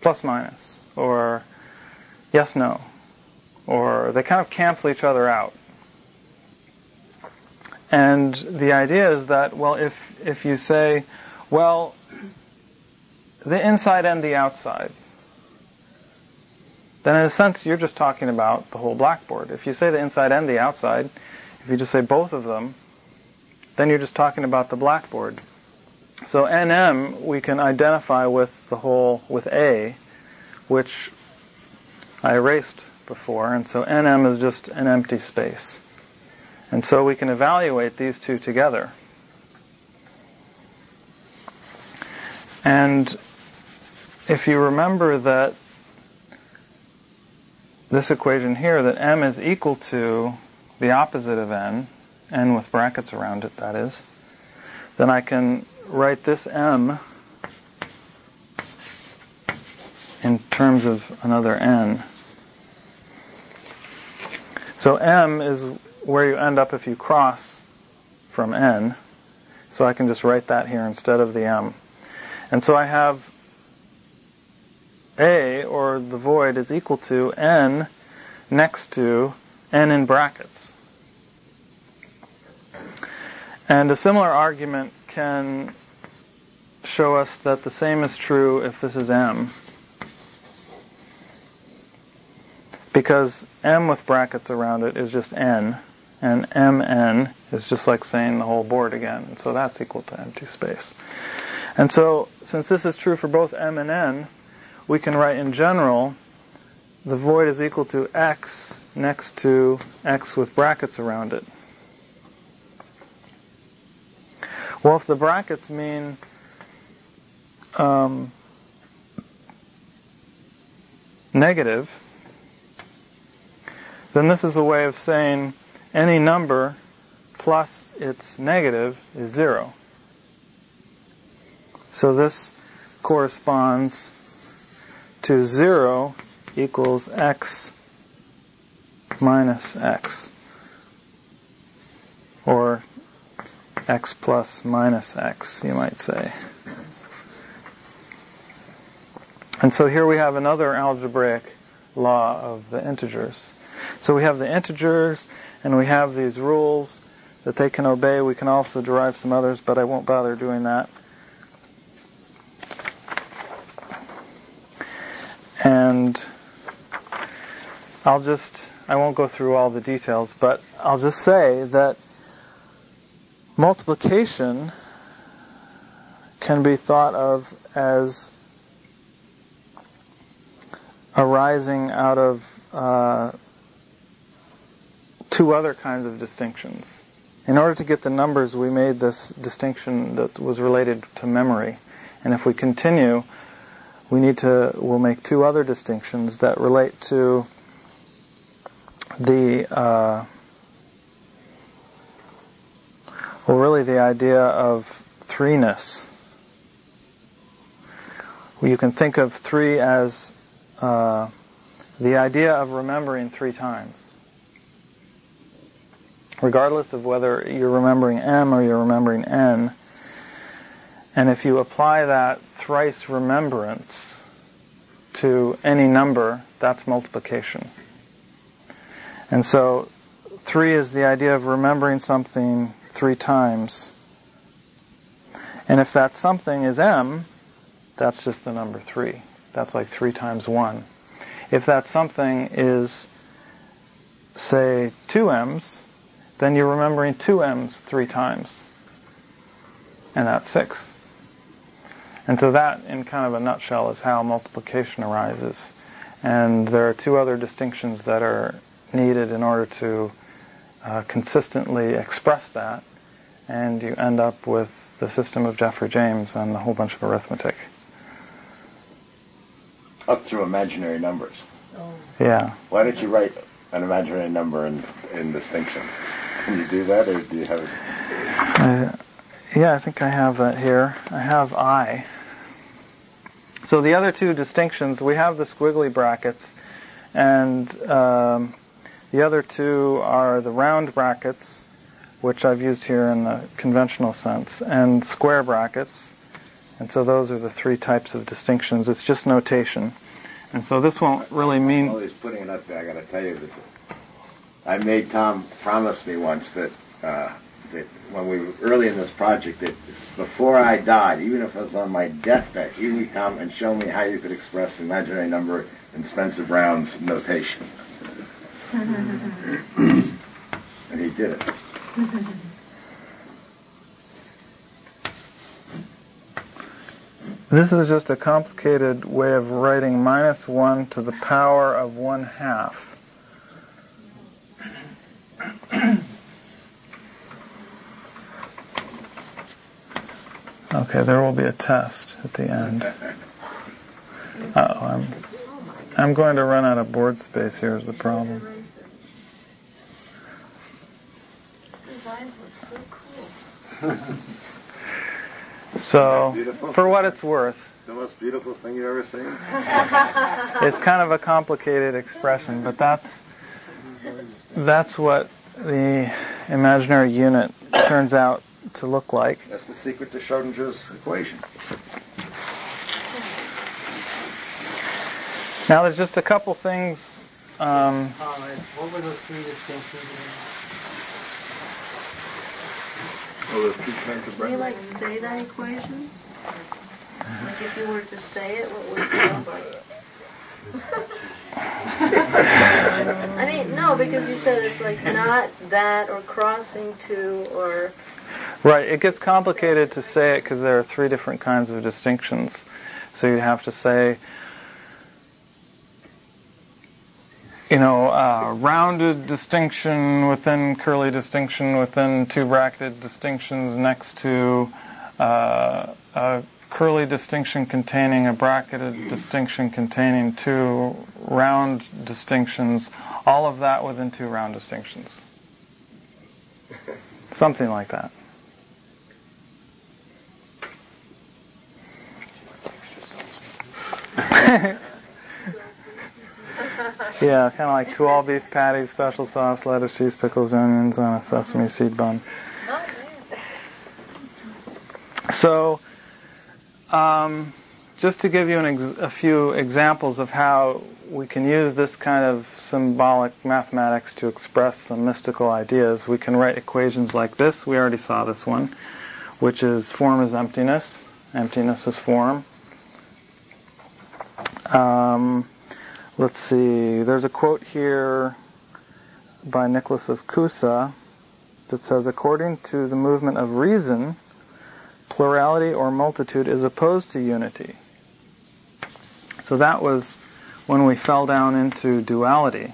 plus, minus, or yes, no, or they kind of cancel each other out. And the idea is that, well, if if you say, well, the inside and the outside, then in a sense you're just talking about the whole blackboard. If you say the inside and the outside, if you just say both of them, then you're just talking about the blackboard. So N M we can identify with the whole, with A, which I erased before, and so N M is just an empty space. And so we can evaluate these two together. And if you remember that this equation here, that M is equal to the opposite of n, n with brackets around it, that is, then I can write this m in terms of another n. So m is where you end up if you cross from n. So I can just write that here instead of the m. And so I have a, or the void, is equal to n next to n in brackets. And a similar argument can show us that the same is true if this is m. Because m with brackets around it is just n, and mn is just like saying the whole board again. So that's equal to empty space. And so, since this is true for both m and n, we can write in general, the void is equal to x next to x with brackets around it. Well, if the brackets mean um, negative, then this is a way of saying any number plus its negative is zero. So this corresponds to zero equals x minus x, or x plus minus x, you might say. And so here we have another algebraic law of the integers. So we have the integers, and we have these rules that they can obey. We can also derive some others, but I won't bother doing that. And I'll just, I won't go through all the details, but I'll just say that multiplication can be thought of as arising out of uh, two other kinds of distinctions. In order to get the numbers, we made this distinction that was related to memory. And if we continue, we need to, we'll make two other distinctions that relate to the, uh, well, really the idea of threeness. Well, you can think of three as uh, the idea of remembering three times. Regardless of whether you're remembering m or you're remembering n. And if you apply that thrice remembrance to any number, that's multiplication. And so three is the idea of remembering something three times. And if that something is m, that's just the number three. That's like three times one. If that something is, say, two m's, then you're remembering two m's three times. And that's six. And so that, in kind of a nutshell, is how multiplication arises. And there are two other distinctions that are needed in order to uh, consistently express that. And you end up with the system of Jeffrey James and a whole bunch of arithmetic. Up through imaginary numbers. Oh. Yeah. Why don't you write an imaginary number in, in distinctions? Can you do that, or do you have it? Uh, yeah, I think I have that here. I have I. So the other two distinctions, we have the squiggly brackets, and um, the other two are the round brackets, which I've used here in the conventional sense, and square brackets. And so those are the three types of distinctions. It's just notation. And so this won't really mean... Well, he's putting it up there. I got to tell you that I made Tom promise me once that, uh, that when we were early in this project, that before I died, even if I was on my deathbed, he would come and show me how you could express an imaginary number in Spencer Brown's notation. And he did it. This is just a complicated way of writing minus one to the power of one half. Okay, there will be a test at the end. Uh-oh, I'm, I'm going to run out of board space here is the problem. designs look so cool. So, for what it's worth. The most beautiful thing you've ever seen? It's kind of a complicated expression, but that's that's what the imaginary unit turns out to look like. That's the secret to Schrodinger's equation. Now there's just a couple things. Um, what were those three distinctions? Well, there's two kinds of breath. Can you like say that equation? Like if you were to say it, what would it sound like? I mean, no, because you said it's like not that or crossing to or... Right, it gets complicated to say it because there are three different kinds of distinctions. So you'd have to say, you know, uh, rounded distinction within curly distinction within two bracketed distinctions next to uh, a curly distinction containing a bracketed distinction containing two round distinctions, all of that within two round distinctions. Something like that. Yeah, kind of like two all beef patties, special sauce, lettuce, cheese, pickles, onions on a sesame seed bun. So, um, just to give you an ex- a few examples of how we can use this kind of symbolic mathematics to express some mystical ideas, we can write equations like this. We already saw this one, which is form is emptiness, emptiness is form. Um, let's see, there's a quote here by Nicholas of Cusa that says, according to the movement of reason, plurality or multitude is opposed to unity. So that was when we fell down into duality.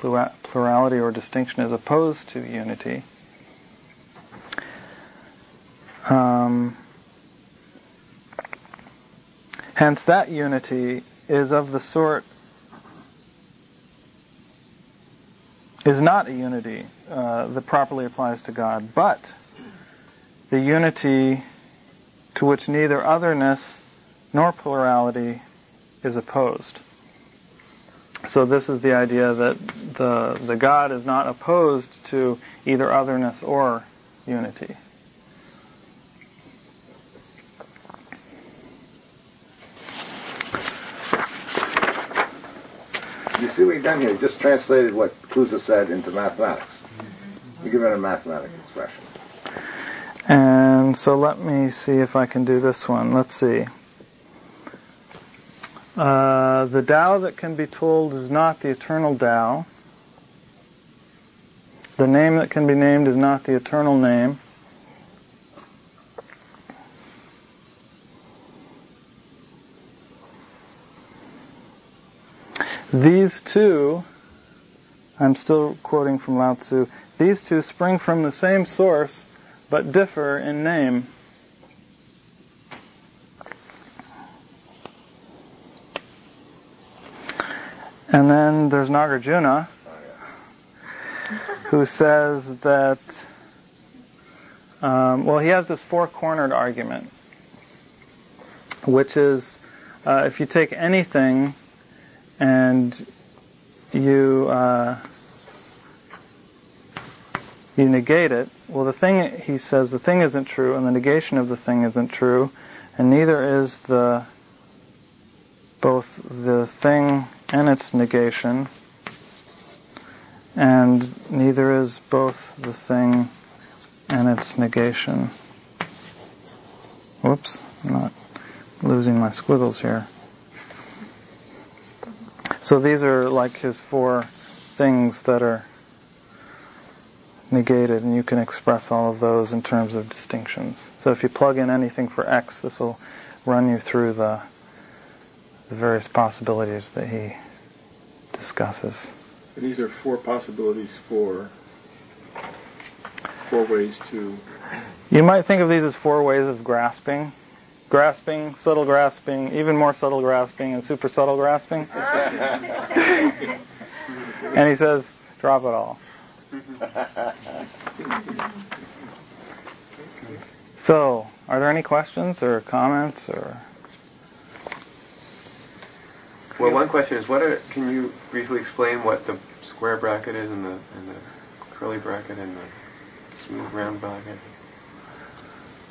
Plurality or distinction is opposed to unity. Um, hence that unity is of the sort, is not a unity uh, that properly applies to God, but the unity to which neither otherness nor plurality is opposed. So this is the idea that the the God is not opposed to either otherness or unity. You see what you've done here? You just translated what Cluza said into mathematics. You give it a mathematical expression. And so let me see if I can do this one. Let's see. Uh, the Tao that can be told is not the eternal Tao. The name that can be named is not the eternal name. These two, I'm still quoting from Lao Tzu, these two spring from the same source but differ in name. And then there's Nagarjuna, who says that, um, well, he has this four-cornered argument, which is uh, if you take anything and you uh, you negate it, well, the thing, he says, the thing isn't true, and the negation of the thing isn't true, and neither is the both the thing and its negation, and neither is both the thing and its negation. Whoops, I'm not losing my squiggles here. So these are like his four things that are negated, and you can express all of those in terms of distinctions. So if you plug in anything for X, this will run you through the the various possibilities that he discusses. These are four possibilities for four ways to... You might think of these as four ways of grasping. Grasping, subtle grasping, even more subtle grasping, and super subtle grasping. And he says, drop it all. So, are there any questions or comments or? Well, one question is, what are, can you briefly explain what the square bracket is and the, and the curly bracket and the smooth round bracket?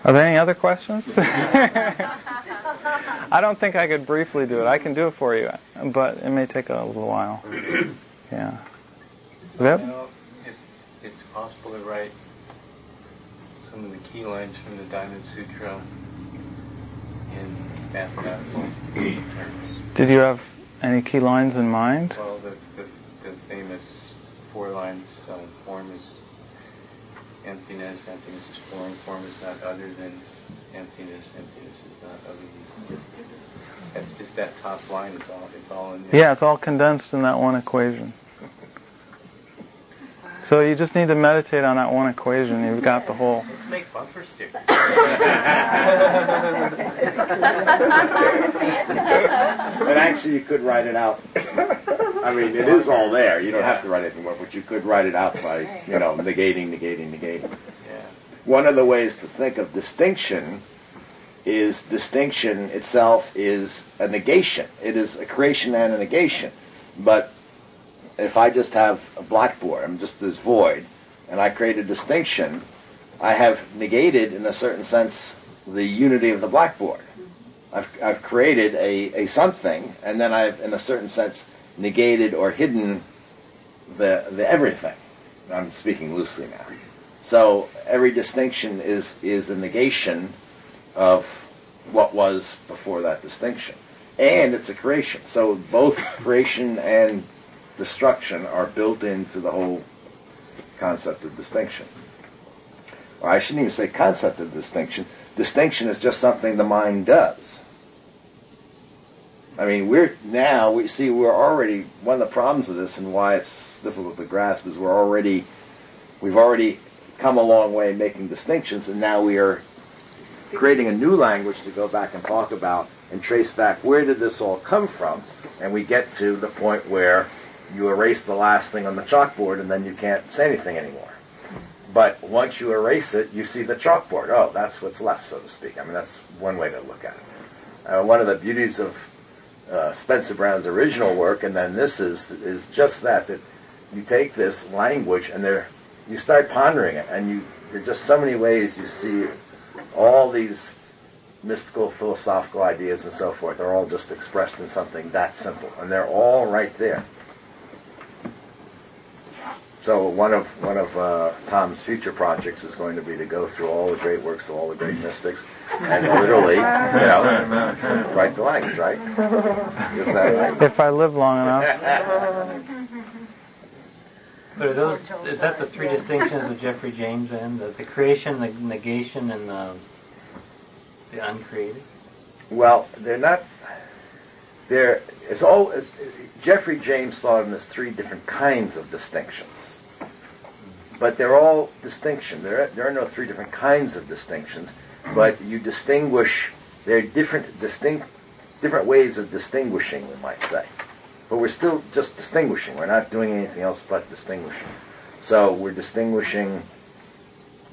Are there any other questions? I don't think I could briefly do it. I can do it for you, but it may take a little while. Yeah. So yep. I know if it's possible to write some of the key lines from the Diamond Sutra in mathematical terms. Did you have any key lines in mind? Well, the, the, the famous four lines, uh, form is emptiness, emptiness is form, form is not other than emptiness, emptiness is not other than. That's just that top line, it's all, it's all in there. Yeah, it's all condensed in that one equation. So you just need to meditate on that one equation. You've got the whole. Let's make bumper stickers. But actually, you could write it out. I mean, it is all there. You don't yeah. have to write anything more, but you could write it out by, you know, negating, negating, negating. Yeah. One of the ways to think of distinction is distinction itself is a negation. It is a creation and a negation, but. If I just have a blackboard, I'm just this void, and I create a distinction, I have negated, in a certain sense, the unity of the blackboard. I've, I've created a, a something, and then I've, in a certain sense, negated or hidden the the everything. I'm speaking loosely now. So every distinction is, is a negation of what was before that distinction. And it's a creation. So both creation and destruction are built into the whole concept of distinction. Or I shouldn't even say concept of distinction. Distinction is just something the mind does. I mean, we're now, we see we're already, one of the problems of this and why it's difficult to grasp is we're already, we've already come a long way making distinctions, and now we are creating a new language to go back and talk about and trace back where did this all come from, and we get to the point where you erase the last thing on the chalkboard and then you can't say anything anymore. But once you erase it, you see the chalkboard. Oh, that's what's left, so to speak. I mean, that's one way to look at it. Uh, one of the beauties of uh, Spencer Brown's original work, and then this is is just that, that you take this language and there you start pondering it, and you there are just so many ways you see all these mystical, philosophical ideas and so forth are all just expressed in something that simple. And they're all right there. So one of one of uh, Tom's future projects is going to be to go through all the great works of all the great mystics and literally, you know, write the language, right? Isn't that right? If I live long enough. But are those, is that the three distinctions of Jeffrey James then? The, the creation, the negation, and the, the uncreated? Well, they're not... There, it's all. It's, Jeffrey James thought of them as three different kinds of distinctions, but they're all distinction. There, are, there are no three different kinds of distinctions, but you distinguish. There are different, distinct, different ways of distinguishing, we might say, but we're still just distinguishing. We're not doing anything else but distinguishing. So we're distinguishing.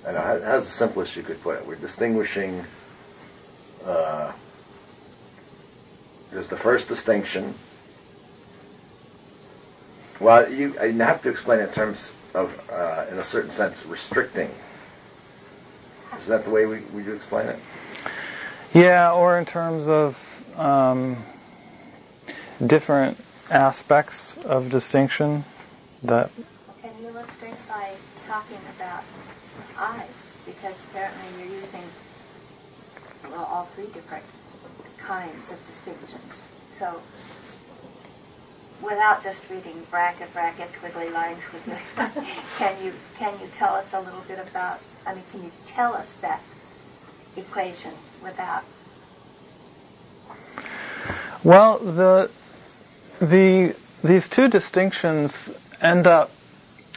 I know how, how's the simplest you could put it. We're distinguishing. Uh, There's the first distinction. Well, you, you have to explain it in terms of, uh, in a certain sense, restricting. Is that the way we, we do explain it? Yeah, or in terms of um, different aspects of distinction. That. Can you illustrate by talking about I? Because apparently you're using, well, all three different kinds of distinctions. So, without just reading bracket, bracket, squiggly line, squiggly, can you can you tell us a little bit about? I mean, can you tell us that equation without? Well, the the these two distinctions end up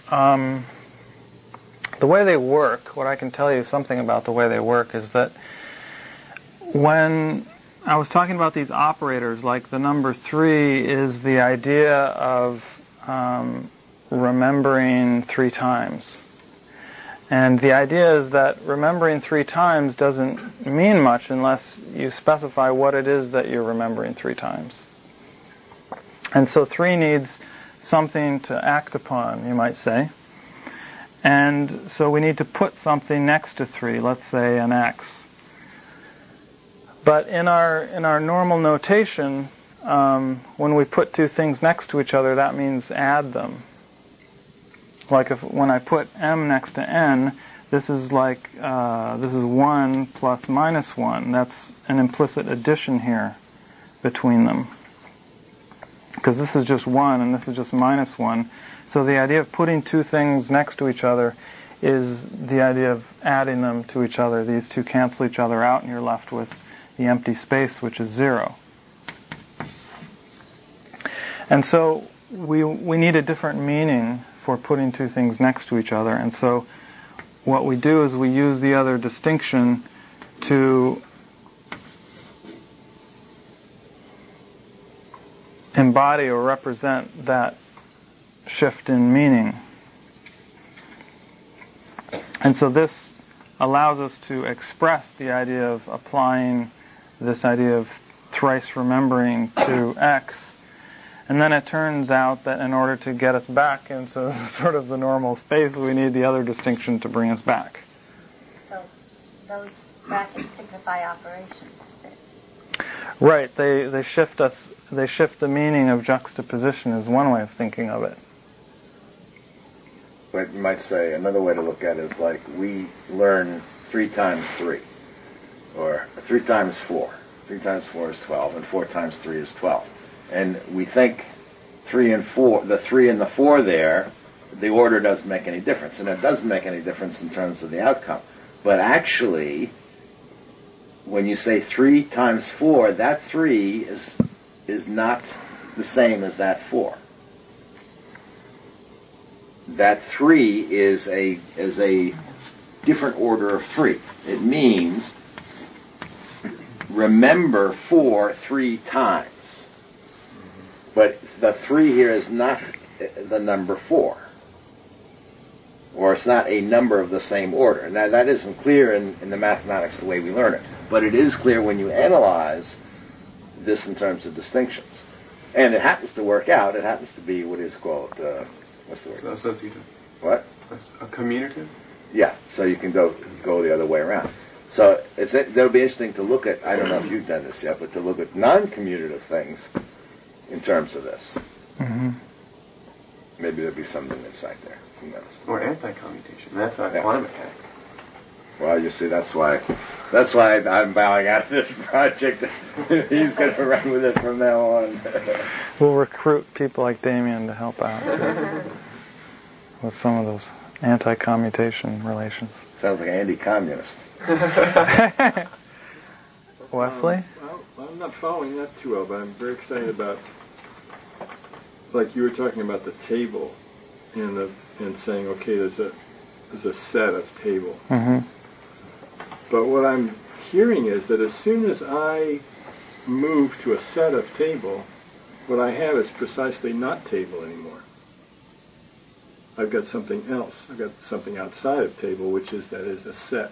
um, the way they work. What I can tell you something about the way they work is that when I was talking about these operators, like the number three is the idea of um, remembering three times. And the idea is that remembering three times doesn't mean much unless you specify what it is that you're remembering three times. And so three needs something to act upon, you might say. And so we need to put something next to three, let's say an X. But in our in our normal notation, um, when we put two things next to each other, that means add them. Like if when I put M next to N, this is like uh, this is one plus minus one. That's an implicit addition here between them, because this is just one and this is just minus one. So the idea of putting two things next to each other is the idea of adding them to each other. These two cancel each other out and you're left with the empty space, which is zero. And so we we need a different meaning for putting two things next to each other. And so what we do is we use the other distinction to embody or represent that shift in meaning. And so this allows us to express the idea of applying this idea of thrice remembering to X. And then it turns out that in order to get us back into sort of the normal space, we need the other distinction to bring us back. So those brackets signify operations. That... Right. They they shift us. They shift the meaning of juxtaposition is one way of thinking of it. But you might say another way to look at it is like we learn three times three, or three times four. Three times four is twelve, and four times three is twelve. And we think three and four, the three and the four there, the order doesn't make any difference. And it doesn't make any difference in terms of the outcome. But actually, when you say three times four, that three is is not the same as that four. That three is a is a different order of three. It means remember four three times. But the three here is not the number four. Or it's not a number of the same order. Now, that isn't clear in, in the mathematics the way we learn it. But it is clear when you analyze this in terms of distinctions. And it happens to work out. It happens to be what is called, uh, what's the word? It's associative. What? A commutative? Yeah, so you can go go the other way around. So it's, it'll be interesting to look at, I don't know if you've done this yet, but to look at non-commutative things in terms of this. Mm-hmm. Maybe there'll be something inside there. Who knows? Or anti-commutation. That's not quantum mechanics. Well, you see, that's why that's why I'm bowing out of this project. He's going to run with it from now on. We'll recruit people like Damien to help out too, with some of those anti-commutation relations. Sounds like an anti-communist. Wesley? Um, well, I'm not following that too well, but I'm very excited about, like you were talking about the table and the, and saying, okay, there's a there's a set of table. Mm-hmm. But what I'm hearing is that as soon as I move to a set of table, what I have is precisely not table anymore. I've got something else. I've got something outside of table, which is that is a set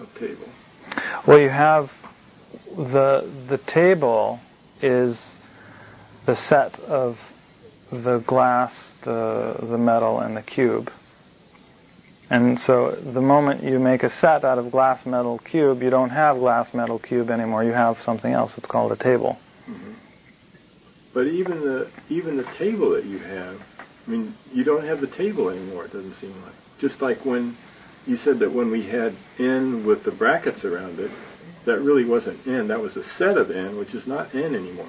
of table. Well, you have the the table is the set of the glass, the the metal, and the cube. And so the moment you make a set out of glass, metal, cube, you don't have glass, metal, cube anymore. You have something else. It's called a table. Mm-hmm. But even the even the table that you have, I mean, you don't have the table anymore, it doesn't seem like. Just like when you said that when we had N with the brackets around it, that really wasn't N. That was a set of N, which is not N anymore.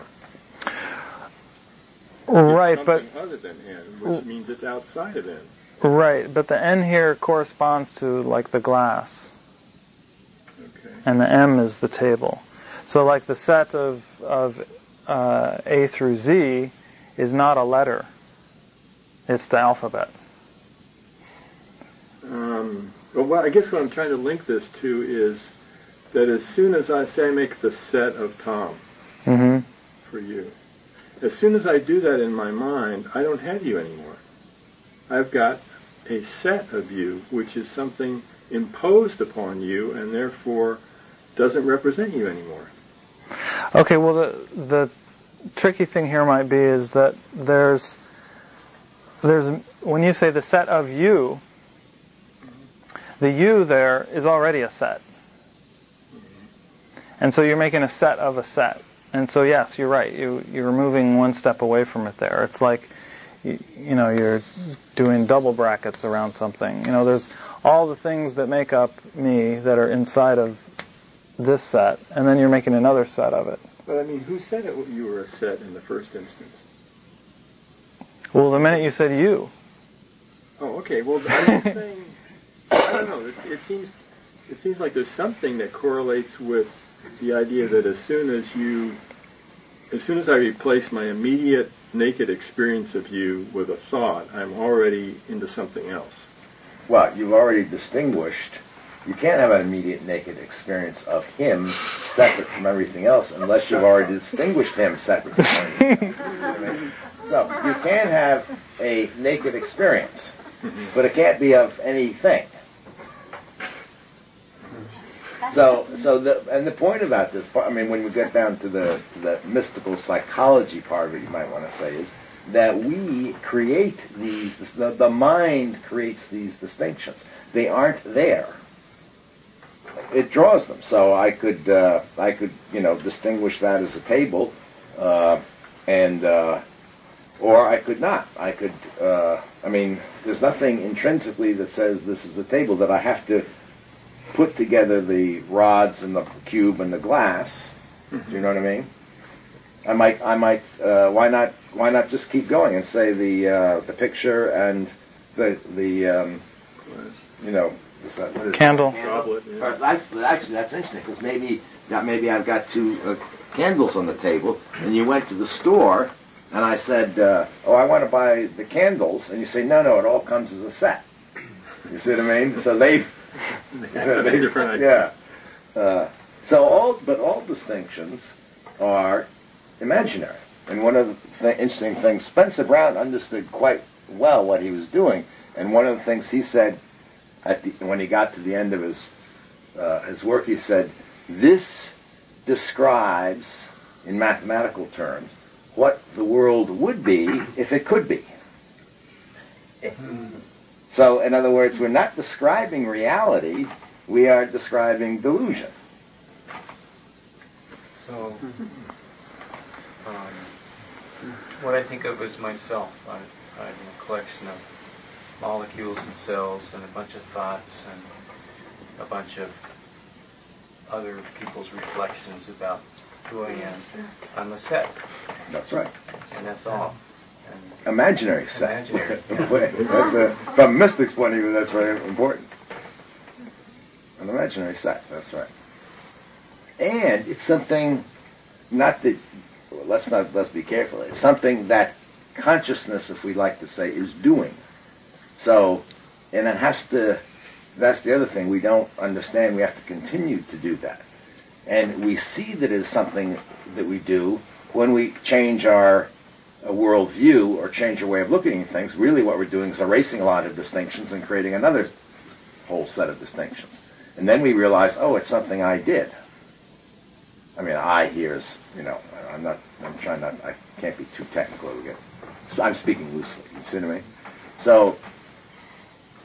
Right, it's something but other than N, which means it's outside of N. Right, but the N here corresponds to like the glass, okay, and the M is the table. So, like the set of of uh, A through Z is not a letter; it's the alphabet. Um. Well, I guess what I'm trying to link this to is that as soon as I say I make the set of Tom, mm-hmm, for you, as soon as I do that in my mind, I don't have you anymore. I've got a set of you, which is something imposed upon you and therefore doesn't represent you anymore. Okay, well, the the tricky thing here might be is that there's there's when you say the set of you, the you there is already a set. And so you're making a set of a set. And so yes, you're right. You you're moving one step away from it there. It's like you, you know, you're doing double brackets around something. You know, there's all the things that make up me that are inside of this set, and then you're making another set of it. But I mean, who said it you were a set in the first instance? Well, the minute you said you. Oh, okay. Well, I'm saying, I don't know. It, it seems it seems like there's something that correlates with the idea that as soon as you, as soon as I replace my immediate naked experience of you with a thought, I'm already into something else. Well, you've already distinguished. You can't have an immediate naked experience of him separate from everything else unless you've already distinguished him separate from everything else. So you can have a naked experience, but it can't be of anything. So, so the and the point about this part, I mean, when we get down to the to the mystical psychology part of it, you might want to say, is that we create these, this, the, the mind creates these distinctions. They aren't there. It draws them. So I could, uh, I could, you know, distinguish that as a table, uh, and uh, or I could not. I could, uh, I mean, there's nothing intrinsically that says this is a table, that I have to put together the rods and the cube and the glass. Mm-hmm. Do you know what I mean? I might, I might. Uh, why not? Why not just keep going and say the uh, the picture and the the um, you know is that, what is candle. That? Candle. Goblet, yeah. that's, actually, that's interesting because maybe now maybe I've got two uh, candles on the table, and you went to the store, and I said, uh, "Oh, I want to buy the candles," and you say, "No, no, it all comes as a set." You see what I mean? So they've. They, different yeah. Uh, so all, but all distinctions are imaginary. And one of the th- interesting things, Spencer Brown understood quite well what he was doing. And one of the things he said at the, when he got to the end of his uh, his work, he said, "This describes, in mathematical terms, what the world would be if it could be." So, in other words, we're not describing reality, we are describing delusion. So, um, what I think of is myself. I, I'm a collection of molecules and cells and a bunch of thoughts and a bunch of other people's reflections about who I am. I'm a set. That's right. And that's all. Imaginary set. Imaginary, yeah. That's a, from a mystic's point of view, that's very important. An imaginary set, that's right. And it's something, not that, well, let's not, let's be careful, it's something that consciousness, if we like to say, is doing. So, and it has to, that's the other thing, we don't understand, we have to continue to do that. And we see that it is something that we do when we change our a worldview or change your way of looking at things. Really what we're doing is erasing a lot of distinctions and creating another whole set of distinctions. And then we realize, oh, it's something I did. I mean, I here is, you know, I'm not, I'm trying not, I can't be too technical. Again. I'm speaking loosely, you see what I mean? So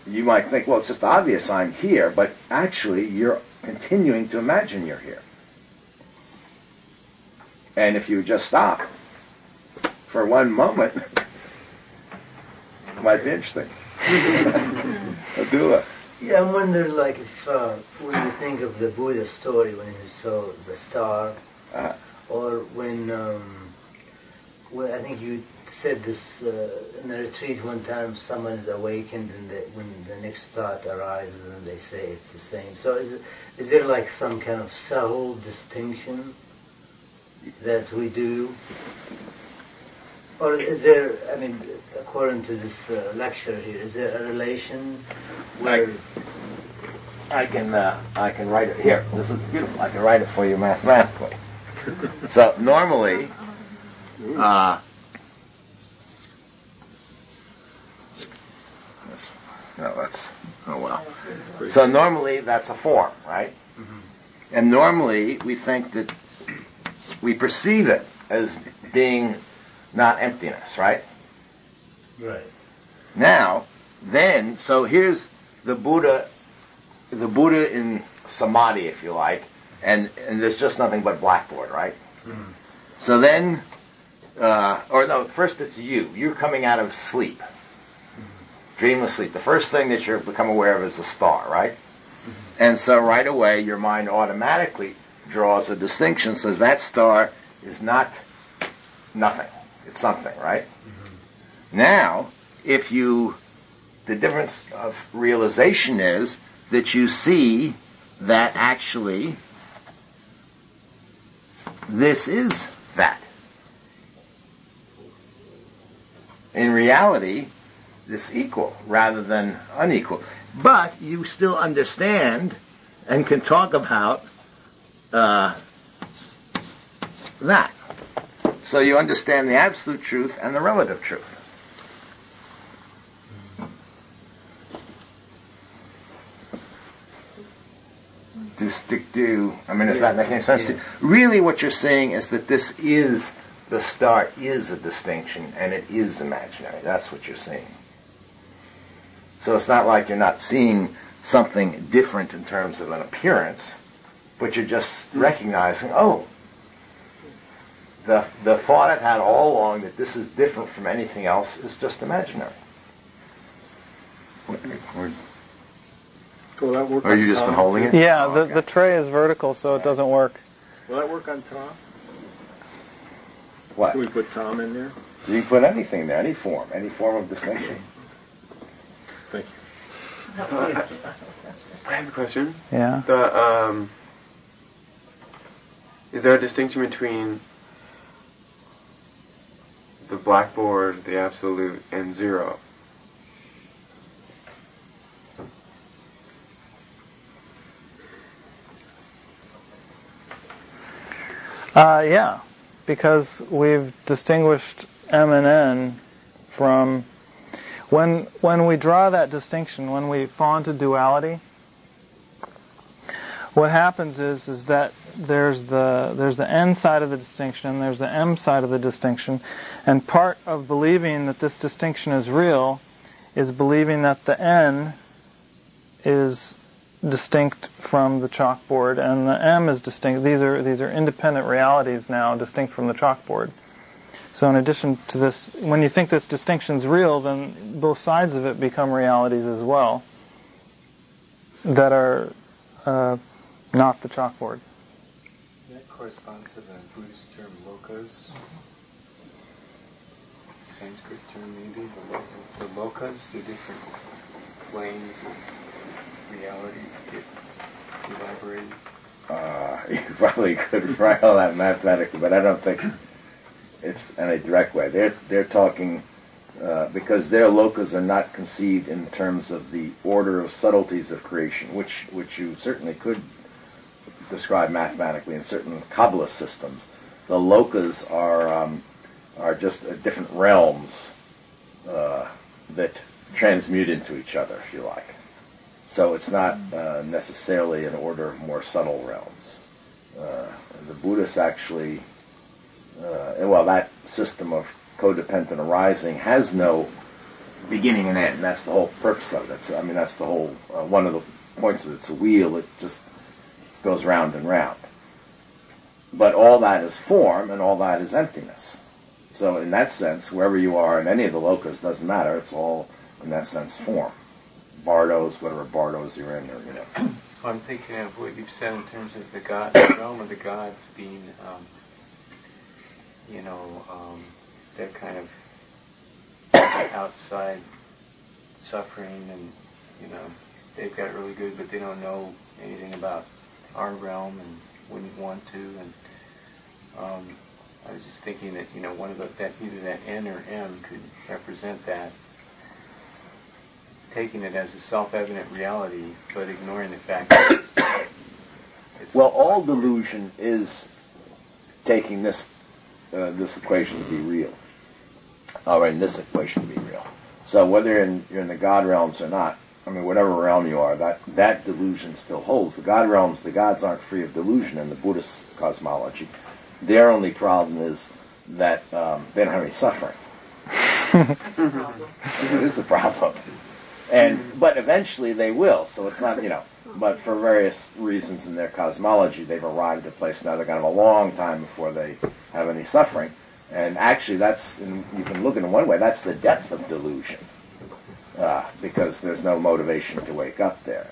you might think, well, it's just obvious I'm here, but actually you're continuing to imagine you're here. And if you just stop for one moment, it might be interesting. Abdullah. Yeah, I wonder, like, if uh, when you think of the Buddha story, when he saw the star, uh-huh. or when, um, when I think you said this uh, in a retreat one time, someone is awakened, and they, when the next thought arises, and they say it's the same. So is it, is there like some kind of subtle distinction that we do? Or is there, I mean, according to this uh, lecture here, is there a relation where... I, I can uh, I can write it here. This is beautiful. I can write it for you mathematically. So normally, Uh, that's, no, that's, oh well. So normally that's a form, right? Mm-hmm. And normally we think that we perceive it as being not emptiness, right? Right. Now, then, so here's the Buddha, the Buddha in samadhi, if you like, and, and there's just nothing but blackboard, right? Mm-hmm. So then, uh, or no, first it's you. You're coming out of sleep, dreamless sleep. The first thing that you're become aware of is the star, right? Mm-hmm. And so right away, your mind automatically draws a distinction, says that star is not nothing. It's something, right? Mm-hmm. Now, if you, the difference of realization is that you see that actually this is that. In reality, this is equal rather than unequal. But you still understand and can talk about uh, that. So you understand the absolute truth and the relative truth. Do stick do. I mean, is that making sense to you? Really, what you're saying is that this is the star is a distinction, and it is imaginary. That's what you're saying. So it's not like you're not seeing something different in terms of an appearance, but you're just recognizing, oh, the the thought I've had all along that this is different from anything else is just imaginary. What, what, Will that work? Or you just been holding it? Yeah, oh, the, okay. The tray is vertical, so it doesn't work. Will that work on Tom? What? Can we put Tom in there? You can put anything in there, any form, any form of distinction. Thank you. Uh, I have a question. Yeah. The, um, is there a distinction between the blackboard, the absolute, and zero? Uh, yeah, because we've distinguished M and N from... When when we draw that distinction, when we fall into duality, what happens is is that there's the there's the N side of the distinction, there's the M side of the distinction, and part of believing that this distinction is real is believing that the N is distinct from the chalkboard, and the M is distinct. These are these are independent realities now, distinct from the chalkboard. So in addition to this, when you think this distinction's real, then both sides of it become realities as well that are uh, not the chalkboard. That corresponds to the Buddhist term lokas. Sanskrit term maybe. The lokas, the different planes of reality get elaborated. Uh, you probably could write all that mathematically, but I don't think... It's in a direct way. They're they're talking uh, because their lokas are not conceived in terms of the order of subtleties of creation, which which you certainly could describe mathematically in certain Kabbalah systems. The lokas are um, are just uh, different realms uh, that transmute into each other, if you like. So it's not uh, necessarily an order of more subtle realms. Uh, the Buddhists actually. Uh, well, that system of codependent arising has no beginning and end. And that's the whole purpose of it. It's, I mean, that's the whole, uh, one of the points of it. It's a wheel. It just goes round and round. But all that is form, and all that is emptiness. So in that sense, wherever you are in any of the lokas, doesn't matter. It's all, in that sense, form. Bardos, whatever bardos you're in, or, you know. Well, I'm thinking of what you've said in terms of the God, the realm of the gods being... Um, you know, um, that kind of outside suffering, and, you know, they've got it really good, but they don't know anything about our realm and wouldn't want to. And um, I was just thinking that, you know, one of the, that either that N or M could represent that, taking it as a self-evident reality, but ignoring the fact that it's... it's well, all delusion is taking this uh, this equation to be real, or in this equation to be real. So whether in, you're in the God realms or not, I mean, whatever realm you are, that, that delusion still holds. The God realms, the gods aren't free of delusion in the Buddhist cosmology. Their only problem is that um, they don't have any suffering. It is a problem. And but eventually they will, so it's not, you know, but for various reasons in their cosmology, they've arrived at a place now they're going to have a long time before they have any suffering. And actually that's, in, you can look at it in one way, that's the depth of delusion. Uh, because there's no motivation to wake up there.